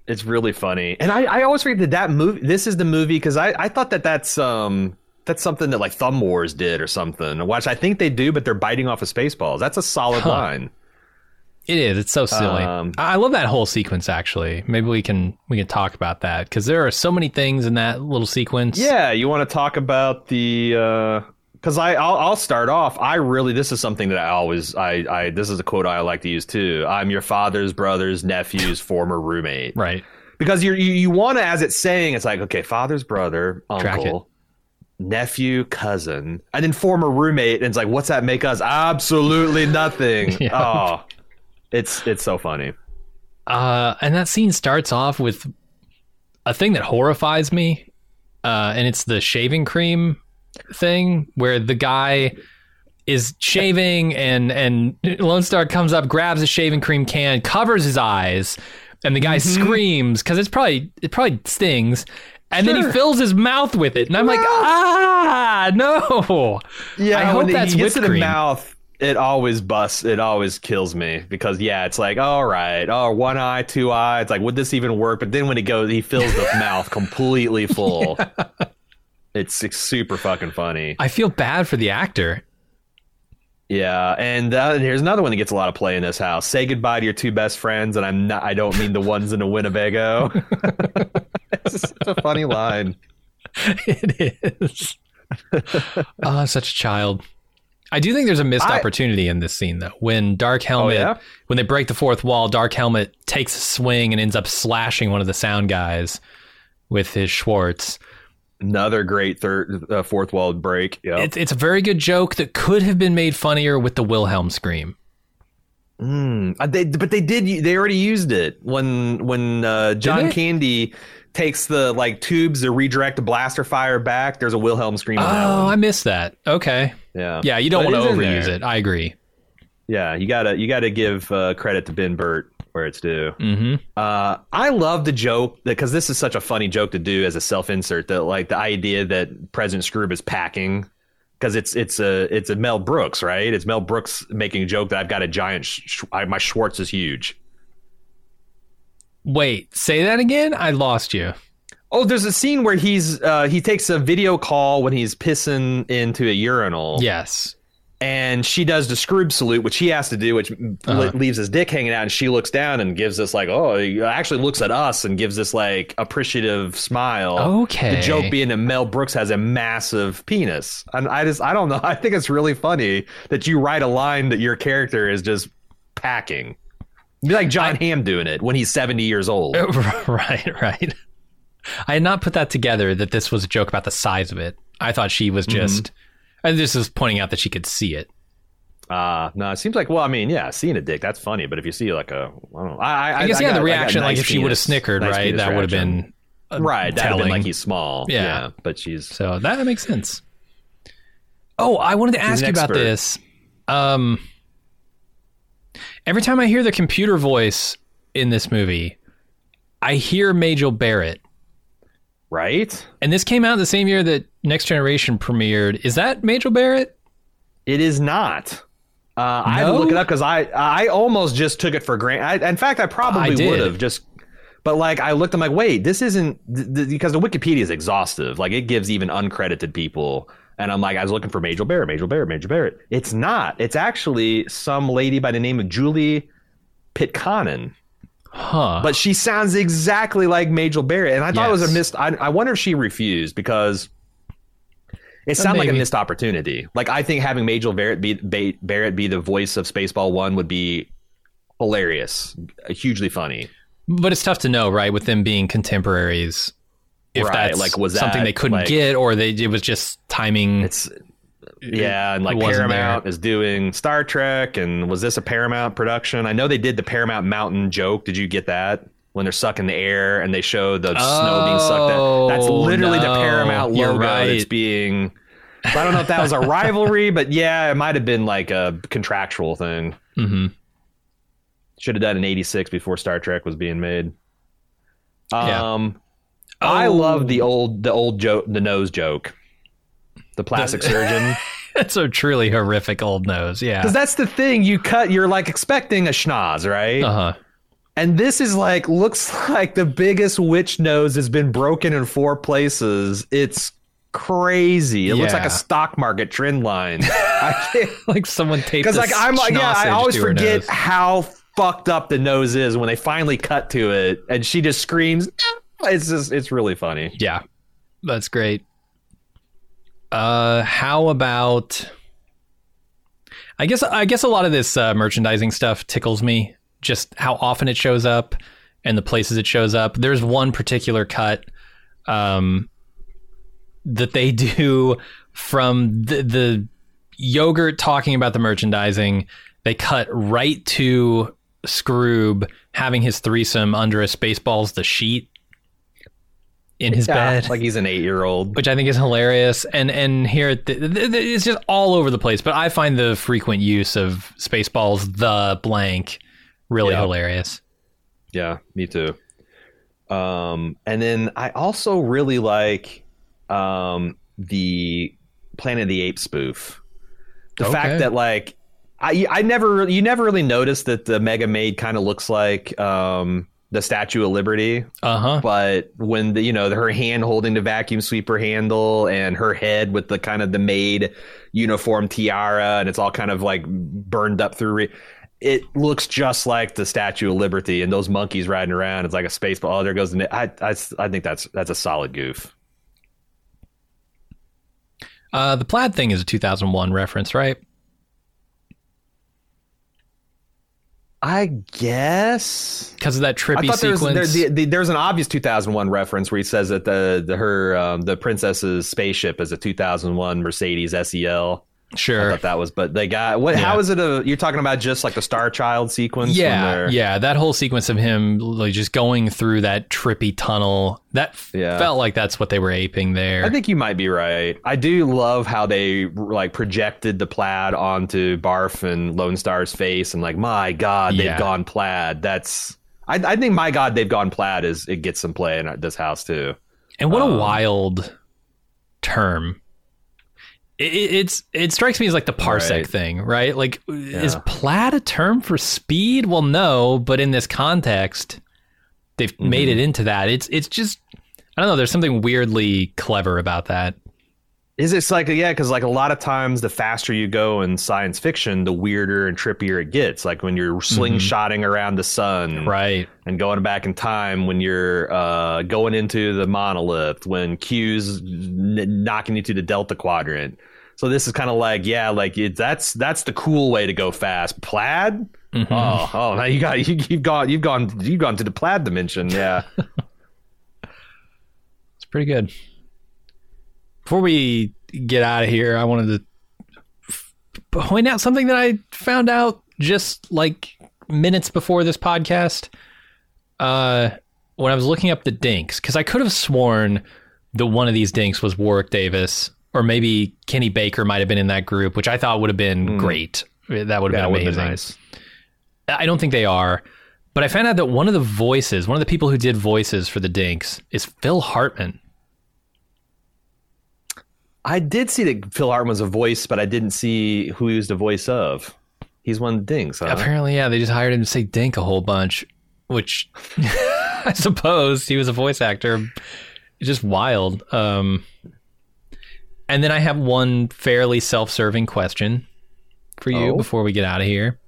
it's really funny. And I, I always forget that that movie, this is the movie, because I, I thought that that's um that's something that like Thumb Wars did or something, which I think they do, but they're biting off of Spaceballs. That's a solid huh. line. It is. It's so silly. Um, I love that whole sequence. Actually, maybe we can we can talk about that, because there are so many things in that little sequence. Yeah, you want to talk about the. Uh... Because I, I'll, I'll start off. I really, this is something that I always, I, I, this is a quote I like to use too. I'm your father's brother's nephew's former roommate. Right. Because you're, you, you want to, as it's saying, it's like, okay, father's brother, uncle, nephew, cousin, and then former roommate. And it's like, what's that make us? Absolutely nothing. Yeah. Oh, it's, it's so funny. Uh, and that scene starts off with a thing that horrifies me. Uh, and it's the shaving cream thing, where the guy is shaving and and Lone Star comes up, grabs a shaving cream can, covers his eyes, and the guy mm-hmm. screams because it's probably it probably stings, and sure. then he fills his mouth with it, and I'm no. like, ah, no. Yeah, I hope that's whipped cream. The mouth, it always busts, it always kills me, because yeah, it's like, all right, oh, one eye, two eye, it's like, would this even work? But then when he goes, he fills the mouth completely full. Yeah. It's, it's super fucking funny. I feel bad for the actor. Yeah, and uh, here's another one that gets a lot of play in this house. Say goodbye to your two best friends, and I'm not. I don't mean the ones in the Winnebago. It's such a funny line. It is. Oh, I'm such a child. I do think there's a missed I, opportunity in this scene, though. When Dark Helmet, oh, yeah? when they break the fourth wall, Dark Helmet takes a swing and ends up slashing one of the sound guys with his Schwartz. Another great third, uh, fourth wall break. Yep. It's it's a very good joke that could have been made funnier with the Wilhelm scream. Mm, they, but they did. They already used it when when uh, John Candy takes the like tubes to redirect the blaster fire back. There's a Wilhelm scream. Oh, I missed that. Okay. Yeah. Yeah. You don't want to overuse it. I agree. Yeah, you gotta you gotta give uh, credit to Ben Burt where it's due. Mm-hmm. Uh, I love the joke, because this is such a funny joke to do as a self-insert, that like the idea that President Scroob is packing, because it's it's a it's a Mel Brooks, right? It's Mel Brooks making a joke that I've got a giant sh- I, my Schwartz is huge. Wait, say that again? I lost you. Oh, there's a scene where he's uh, he takes a video call when he's pissing into a urinal. Yes. And she does the Scroob salute, which he has to do, which uh-huh. leaves his dick hanging out. And she looks down and gives this like, oh, he actually looks at us and gives this like appreciative smile. Okay. The joke being that Mel Brooks has a massive penis. And I just, I don't know. I think it's really funny that you write a line that your character is just packing. It'd be like John I, Hamm doing it when he's seventy years old. Right, right. I had not put that together, that this was a joke about the size of it. I thought she was just... Mm-hmm. And this is pointing out that she could see it. Uh, no, it seems like, well, I mean, yeah, seeing a dick, that's funny. But if you see like a, I don't know. I, I, I guess, I yeah, got, the reaction, like nice if penis, she would have snickered, nice right? That would have been uh, Right, that would have been like he's small. Yeah. yeah. But she's... So that makes sense. Oh, I wanted to ask you about this. Um, every time I hear the computer voice in this movie, I hear Majel Barrett. Right? And this came out the same year that Next Generation premiered. Is that Majel Barrett? It is not. Uh, no? I had to look it up, because I, I almost just took it for granted. In fact, I probably would have just... But like, I looked, I'm like, wait, this isn't... Th- th- because the Wikipedia is exhaustive. Like, it gives even uncredited people. And I'm like, I was looking for Majel Barrett, Majel Barrett, Majel Barrett. It's not. It's actually some lady by the name of Julie Pitkanen. Huh. But she sounds exactly like Majel Barrett, and I thought yes. it was a missed. I, I wonder if she refused, because it sounded like a missed opportunity. Like, I think having Majel Barrett be, be Barrett be the voice of Spaceball One would be hilarious, hugely funny. But it's tough to know, right? With them being contemporaries, if right. that's like was that something they couldn't like, get, or they it was just timing. It's yeah, and like Paramount is doing Star Trek, and was this a Paramount production? I know they did the Paramount Mountain joke. Did you get that? When they're sucking the air and they show the oh, snow being sucked out. That's literally no, the Paramount logo right. that's being So I don't know if that was a rivalry, but yeah, it might have been like a contractual thing. Mm-hmm. Should have done in eighty-six before Star Trek was being made. Yeah. Um, oh. I love the old the old joke, the nose joke, the plastic the- surgeon. That's a truly horrific old nose, yeah. Because that's the thing, you cut, you're like expecting a schnoz, right? Uh-huh. And this is like, looks like the biggest witch nose has been broken in four places. It's crazy. It yeah. looks like a stock market trend line. I can't, like someone taped a like, I'm like, yeah, I always forget how fucked up the nose is when they finally cut to it. And she just screams. It's just, it's really funny. Yeah, that's great. Uh, how about, I guess, I guess a lot of this uh, merchandising stuff tickles me, just how often it shows up and the places it shows up. There's one particular cut um, that they do from the, the yogurt talking about the merchandising. They cut right to Scroob having his threesome under a Spaceballs the sheet. In his yeah, bed, like he's an eight-year-old, which I think is hilarious. And and here the, the, the, it's just all over the place. But I find the frequent use of Spaceballs the blank really yeah. hilarious. Yeah, me too. Um, and then I also really like um, the Planet of the Apes spoof. The okay. fact that like I I never you never really noticed that the Mega Maid kind of looks like. Um, The Statue of Liberty. Uh-huh. But when the, you know, her hand holding the vacuum sweeper handle and her head with the kind of the maid uniform tiara, and it's all kind of like burned up through. Re- it looks just like the Statue of Liberty and those monkeys riding around. It's like a space ball. Oh, there goes the. Na- I, I I think that's that's a solid goof. Uh, the plaid thing is a two thousand one reference, right? I guess because of that trippy I sequence. There was, there, the, the, there's an obvious two thousand one reference where he says that the, the her um, the princess's spaceship is a two thousand one Mercedes S E L. Sure, I thought that was, but they got what? Yeah. How is it? A you're talking about just like the Star Child sequence? Yeah, yeah, that whole sequence of him like just going through that trippy tunnel. That yeah. felt like that's what they were aping there. I think you might be right. I do love how they like projected the plaid onto Barf and Lone Star's face, and like, my God, they've yeah. gone plaid. That's I, I think my God, they've gone plaid is it gets some play in this house too. And what um, a wild term. It, it's it strikes me as like the parsec right. thing, right? Like, yeah. is plaid a term for speed? Well, no, but in this context, they've mm-hmm. made it into that. It's it's just, I don't know. There's something weirdly clever about that. Is it like yeah? Because like a lot of times, the faster you go in science fiction, the weirder and trippier it gets. Like when you're slingshotting mm-hmm. around the sun, right, and going back in time. When you're uh, going into the monolith, when Q's n- knocking you to the Delta Quadrant. So this is kind of like, yeah, like it, that's that's the cool way to go fast. Plaid? Mm-hmm. Oh, oh, now you got you, you've gone you've gone you've gone to the plaid dimension. Yeah, it's pretty good. Before we get out of here, I wanted to f- point out something that I found out just like minutes before this podcast. Uh, when I was looking up the dinks, because I could have sworn that one of these dinks was Warwick Davis. Or maybe Kenny Baker might have been in that group, which I thought would have been mm. great. That would have yeah, been amazing. Been nice. I don't think they are. But I found out that one of the voices, one of the people who did voices for the Dinks is Phil Hartman. I did see that Phil Hartman was a voice, but I didn't see who he was the voice of. He's one of the Dinks, huh? Apparently, yeah. They just hired him to say Dink a whole bunch, which I suppose he was a voice actor. It's just wild. Um... And then I have one fairly self-serving question for you oh. before we get out of here.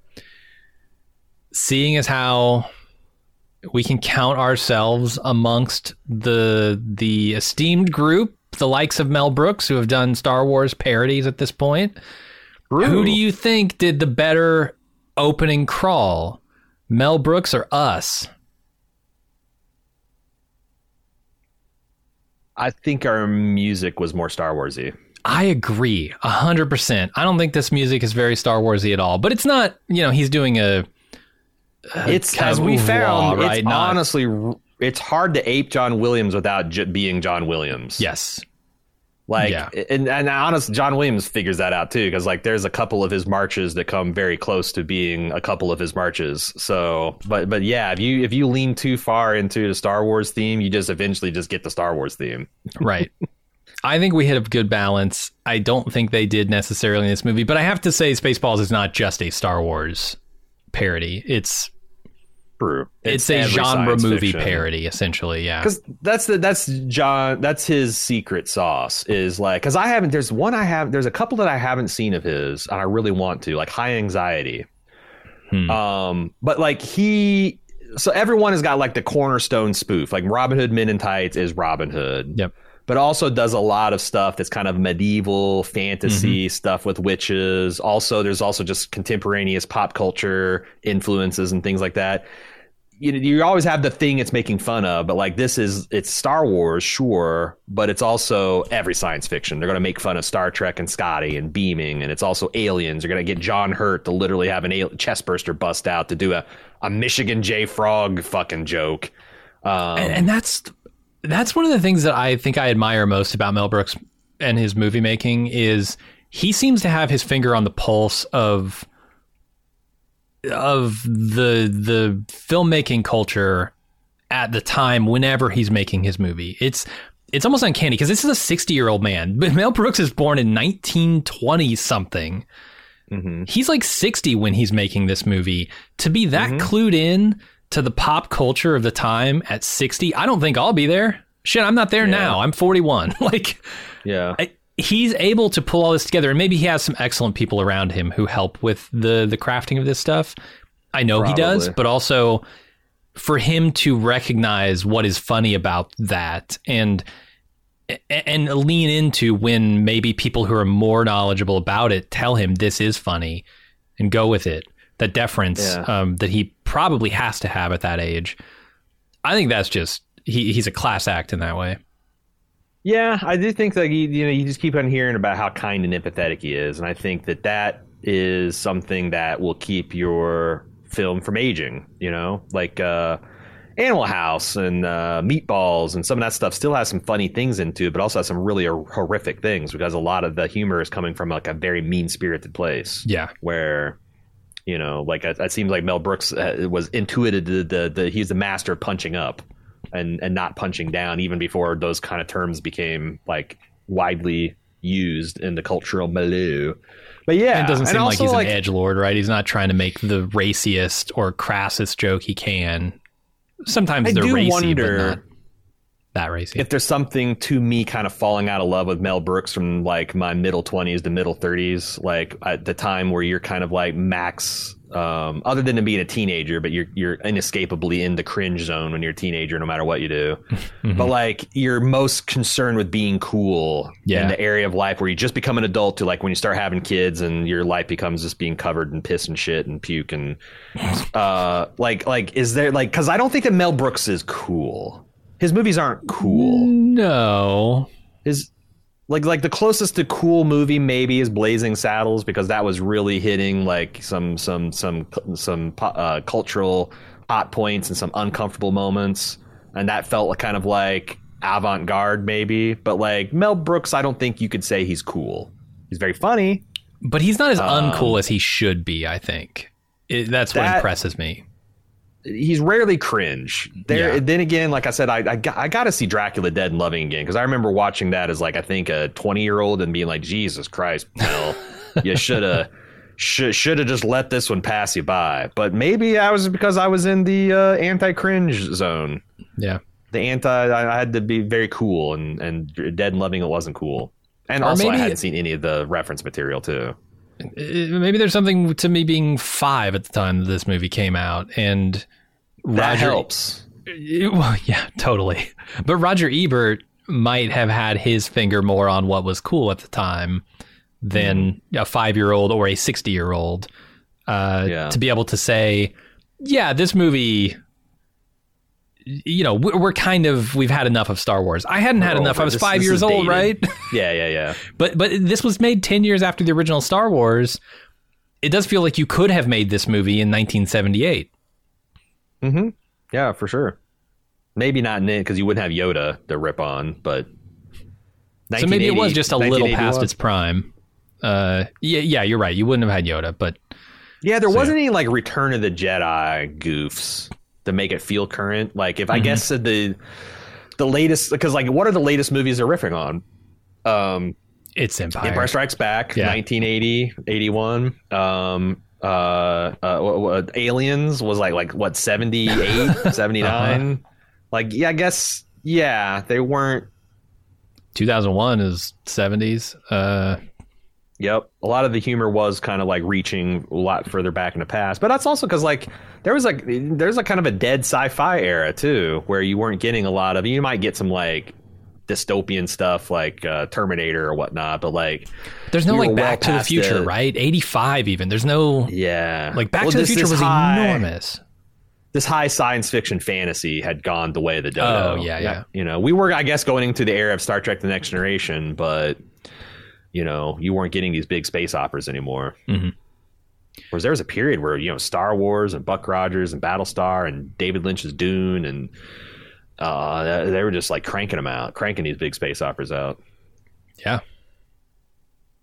Seeing as how we can count ourselves amongst the the esteemed group, the likes of Mel Brooks, who have done Star Wars parodies at this point, Ooh. Who do you think did the better opening crawl, Mel Brooks or us? I think our music was more Star Wars-y. I agree, one hundred percent. I don't think this music is very Star Wars-y at all. But it's not, you know, he's doing a... a it's, as we found, raw, right? it's not, honestly, it's hard to ape John Williams without j- being John Williams. Yes. Like, yeah. and, and honestly, John Williams figures that out too, because like there's a couple of his marches that come very close to being a couple of his marches. So, but but yeah, if you if you lean too far into the Star Wars theme, you just eventually just get the Star Wars theme. Right. I think we hit a good balance. I don't think they did necessarily in this movie, but I have to say Spaceballs is not just a Star Wars parody. It's True. It's, it's a genre movie fiction. Parody, essentially. Yeah, because that's the that's John. That's his secret sauce is like because I haven't. There's one I have. There's a couple that I haven't seen of his, and I really want to, like High Anxiety. Hmm. Um, but like he, so everyone has got like the cornerstone spoof. Like Robin Hood Men in Tights is Robin Hood. Yep. But also does a lot of stuff that's kind of medieval fantasy mm-hmm. stuff with witches. Also, there's also just contemporaneous pop culture influences and things like that. You know, you always have the thing it's making fun of, but like this is it's Star Wars, sure, but it's also every science fiction. They're going to make fun of Star Trek and Scotty and beaming, and it's also aliens. They're going to get John Hurt to literally have an al- chestburster bust out to do a, a Michigan J. Frog fucking joke. Um, and, and that's... That's one of the things that I think I admire most about Mel Brooks and his movie making is he seems to have his finger on the pulse of of the the filmmaking culture at the time whenever he's making his movie. It's it's almost uncanny because this is a sixty-year-old man. But Mel Brooks is born in nineteen twenty-something. Mm-hmm. He's like sixty when he's making this movie. To be that mm-hmm. clued in to the pop culture of the time at sixty, I don't think I'll be there. Shit, I'm not there yeah. now. I'm forty-one. Like, yeah, I, he's able to pull all this together, and maybe he has some excellent people around him who help with the the crafting of this stuff. I know Probably. He does, but also for him to recognize what is funny about that and and lean into when maybe people who are more knowledgeable about it tell him this is funny and go with it. The deference yeah. um, that he probably has to have at that age. I think that's just, he, he's a class act in that way. Yeah, I do think that, you, you know, you just keep on hearing about how kind and empathetic he is. And I think that that is something that will keep your film from aging, you know, like uh, Animal House and uh, Meatballs and some of that stuff still has some funny things into it, but also has some really horrific things because a lot of the humor is coming from like a very mean-spirited place. Yeah. Where... You know, like it, it seems like Mel Brooks was intuited the, the the he's the master of punching up and and not punching down, even before those kind of terms became like widely used in the cultural milieu. But yeah, and it doesn't seem and like he's like, an edgelord, right? He's not trying to make the raciest or crassest joke he can. Sometimes I they're do racy, wonder, but not that racy. If there's something to me kind of falling out of love with Mel Brooks from like my middle twenties to middle thirties, like at the time where you're kind of like max, um, other than to being a teenager, but you're you're inescapably in the cringe zone when you're a teenager, no matter what you do. Mm-hmm. But like you're most concerned with being cool yeah. in the area of life where you just become an adult to like when you start having kids and your life becomes just being covered in piss and shit and puke and uh, like like is there like because I don't think that Mel Brooks is cool. His movies aren't cool. No. His like like the closest to cool movie maybe is Blazing Saddles because that was really hitting like some some some some uh, cultural hot points and some uncomfortable moments, and that felt kind of like avant-garde maybe. But like Mel Brooks, I don't think you could say he's cool. He's very funny, but he's not as um, uncool as he should be. I think it, that's that, what impresses me. He's rarely cringe there. Yeah. Then again, like I said, I I, I got to see Dracula Dead and Loving It again because I remember watching that as like I think a twenty year old and being like, Jesus Christ, Mel, you should have should should have just let this one pass you by. But maybe I was because I was in the uh, anti cringe zone. Yeah, the anti I had to be very cool and and Dead and Loving It wasn't cool. And or also maybe, I hadn't seen any of the reference material too. Maybe there's something to me being five at the time that this movie came out, and Roger, that helps. Well, yeah, totally. But Roger Ebert might have had his finger more on what was cool at the time than mm. a five-year-old or a sixty-year-old uh, yeah. to be able to say, yeah, this movie, you know, we're kind of, we've had enough of Star Wars. I hadn't we're had enough. Over. I was this, five this years old, dated. Right? Yeah, yeah, yeah. But but this was made ten years after the original Star Wars. It does feel like you could have made this movie in nineteen seventy-eight. Mm-hmm. Yeah, for sure. Maybe not in it because you wouldn't have Yoda to rip on, but So maybe it was just a little past its prime. Uh, yeah, yeah, you're right. You wouldn't have had Yoda, but yeah, there so. wasn't any like Return of the Jedi goofs to make it feel current. Like if mm-hmm. I guess the the latest, because like what are the latest movies they're riffing on? Um, it's Empire. Empire Strikes Back, yeah. nineteen eighty, eighty-one Um, uh, uh, uh, Aliens was like like what seventy-eight, seventy-nine. Uh-huh. Like yeah, I guess yeah, they weren't. two thousand one is seventies. Uh, yep. A lot of the humor was kind of like reaching a lot further back in the past. But that's also because like there was like there's like kind of a dead sci-fi era, too, where you weren't getting a lot of. You might get some like dystopian stuff like uh, Terminator or whatnot. But like there's no like Back to the Future, right? eighty-five even. There's no. Yeah. Like Back to the Future was enormous. This high science fiction fantasy had gone the way of the dodo. Oh, yeah, yeah. You know, we were, I guess, going into the era of Star Trek The Next Generation, but, you know, you weren't getting these big space operas anymore. Mm-hmm. Whereas there was a period where, you know, Star Wars and Buck Rogers and Battlestar and David Lynch's Dune and uh, they were just like cranking them out, cranking these big space operas out. Yeah.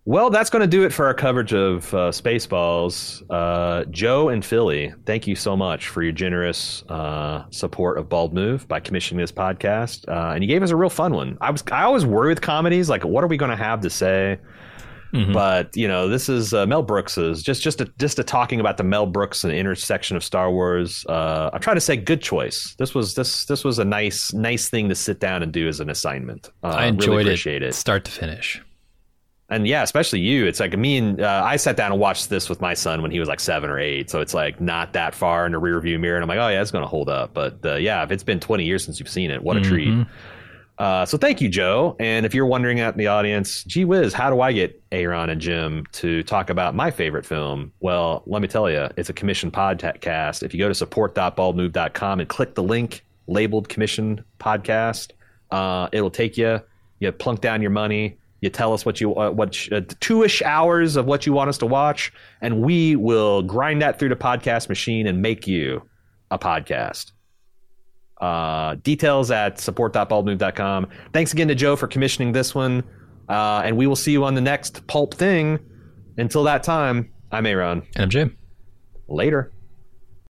Well, that's going to do it for our coverage of uh, Spaceballs. Uh, Joe and Philly, thank you so much for your generous uh, support of Bald Move by commissioning this podcast. Uh, and you gave us a real fun one. I was I always worry with comedies, like, what are we going to have to say? Mm-hmm. But, you know, this is uh, Mel Brooks's, just just a, just a talking about the Mel Brooks and the intersection of Star Wars. Uh, I try to say good choice. This was this this was a nice, nice thing to sit down and do as an assignment. Uh, I enjoyed really it, it start to finish. And yeah, especially you. It's like me and uh, I sat down and watched this with my son when he was like seven or eight. So it's like not that far in the rearview mirror. And I'm like, oh, yeah, it's going to hold up. But uh, yeah, if it's been twenty years since you've seen it, what a mm-hmm. treat. Uh, so thank you, Joe. And if you're wondering out in the audience, gee whiz, how do I get Aaron and Jim to talk about my favorite film? Well, let me tell you, it's a commissioned podcast. If you go to support dot bald move dot com and click the link labeled commissioned podcast, uh, it'll take you. You plunk down your money. You tell us what you uh, what uh, two-ish hours of what you want us to watch, and we will grind that through the podcast machine and make you a podcast. Uh, details at support dot bald move dot com. Thanks again to Joe for commissioning this one, uh, and we will see you on the next Pulp Thing. Until that time, I'm Aaron. And I'm Jim. Later.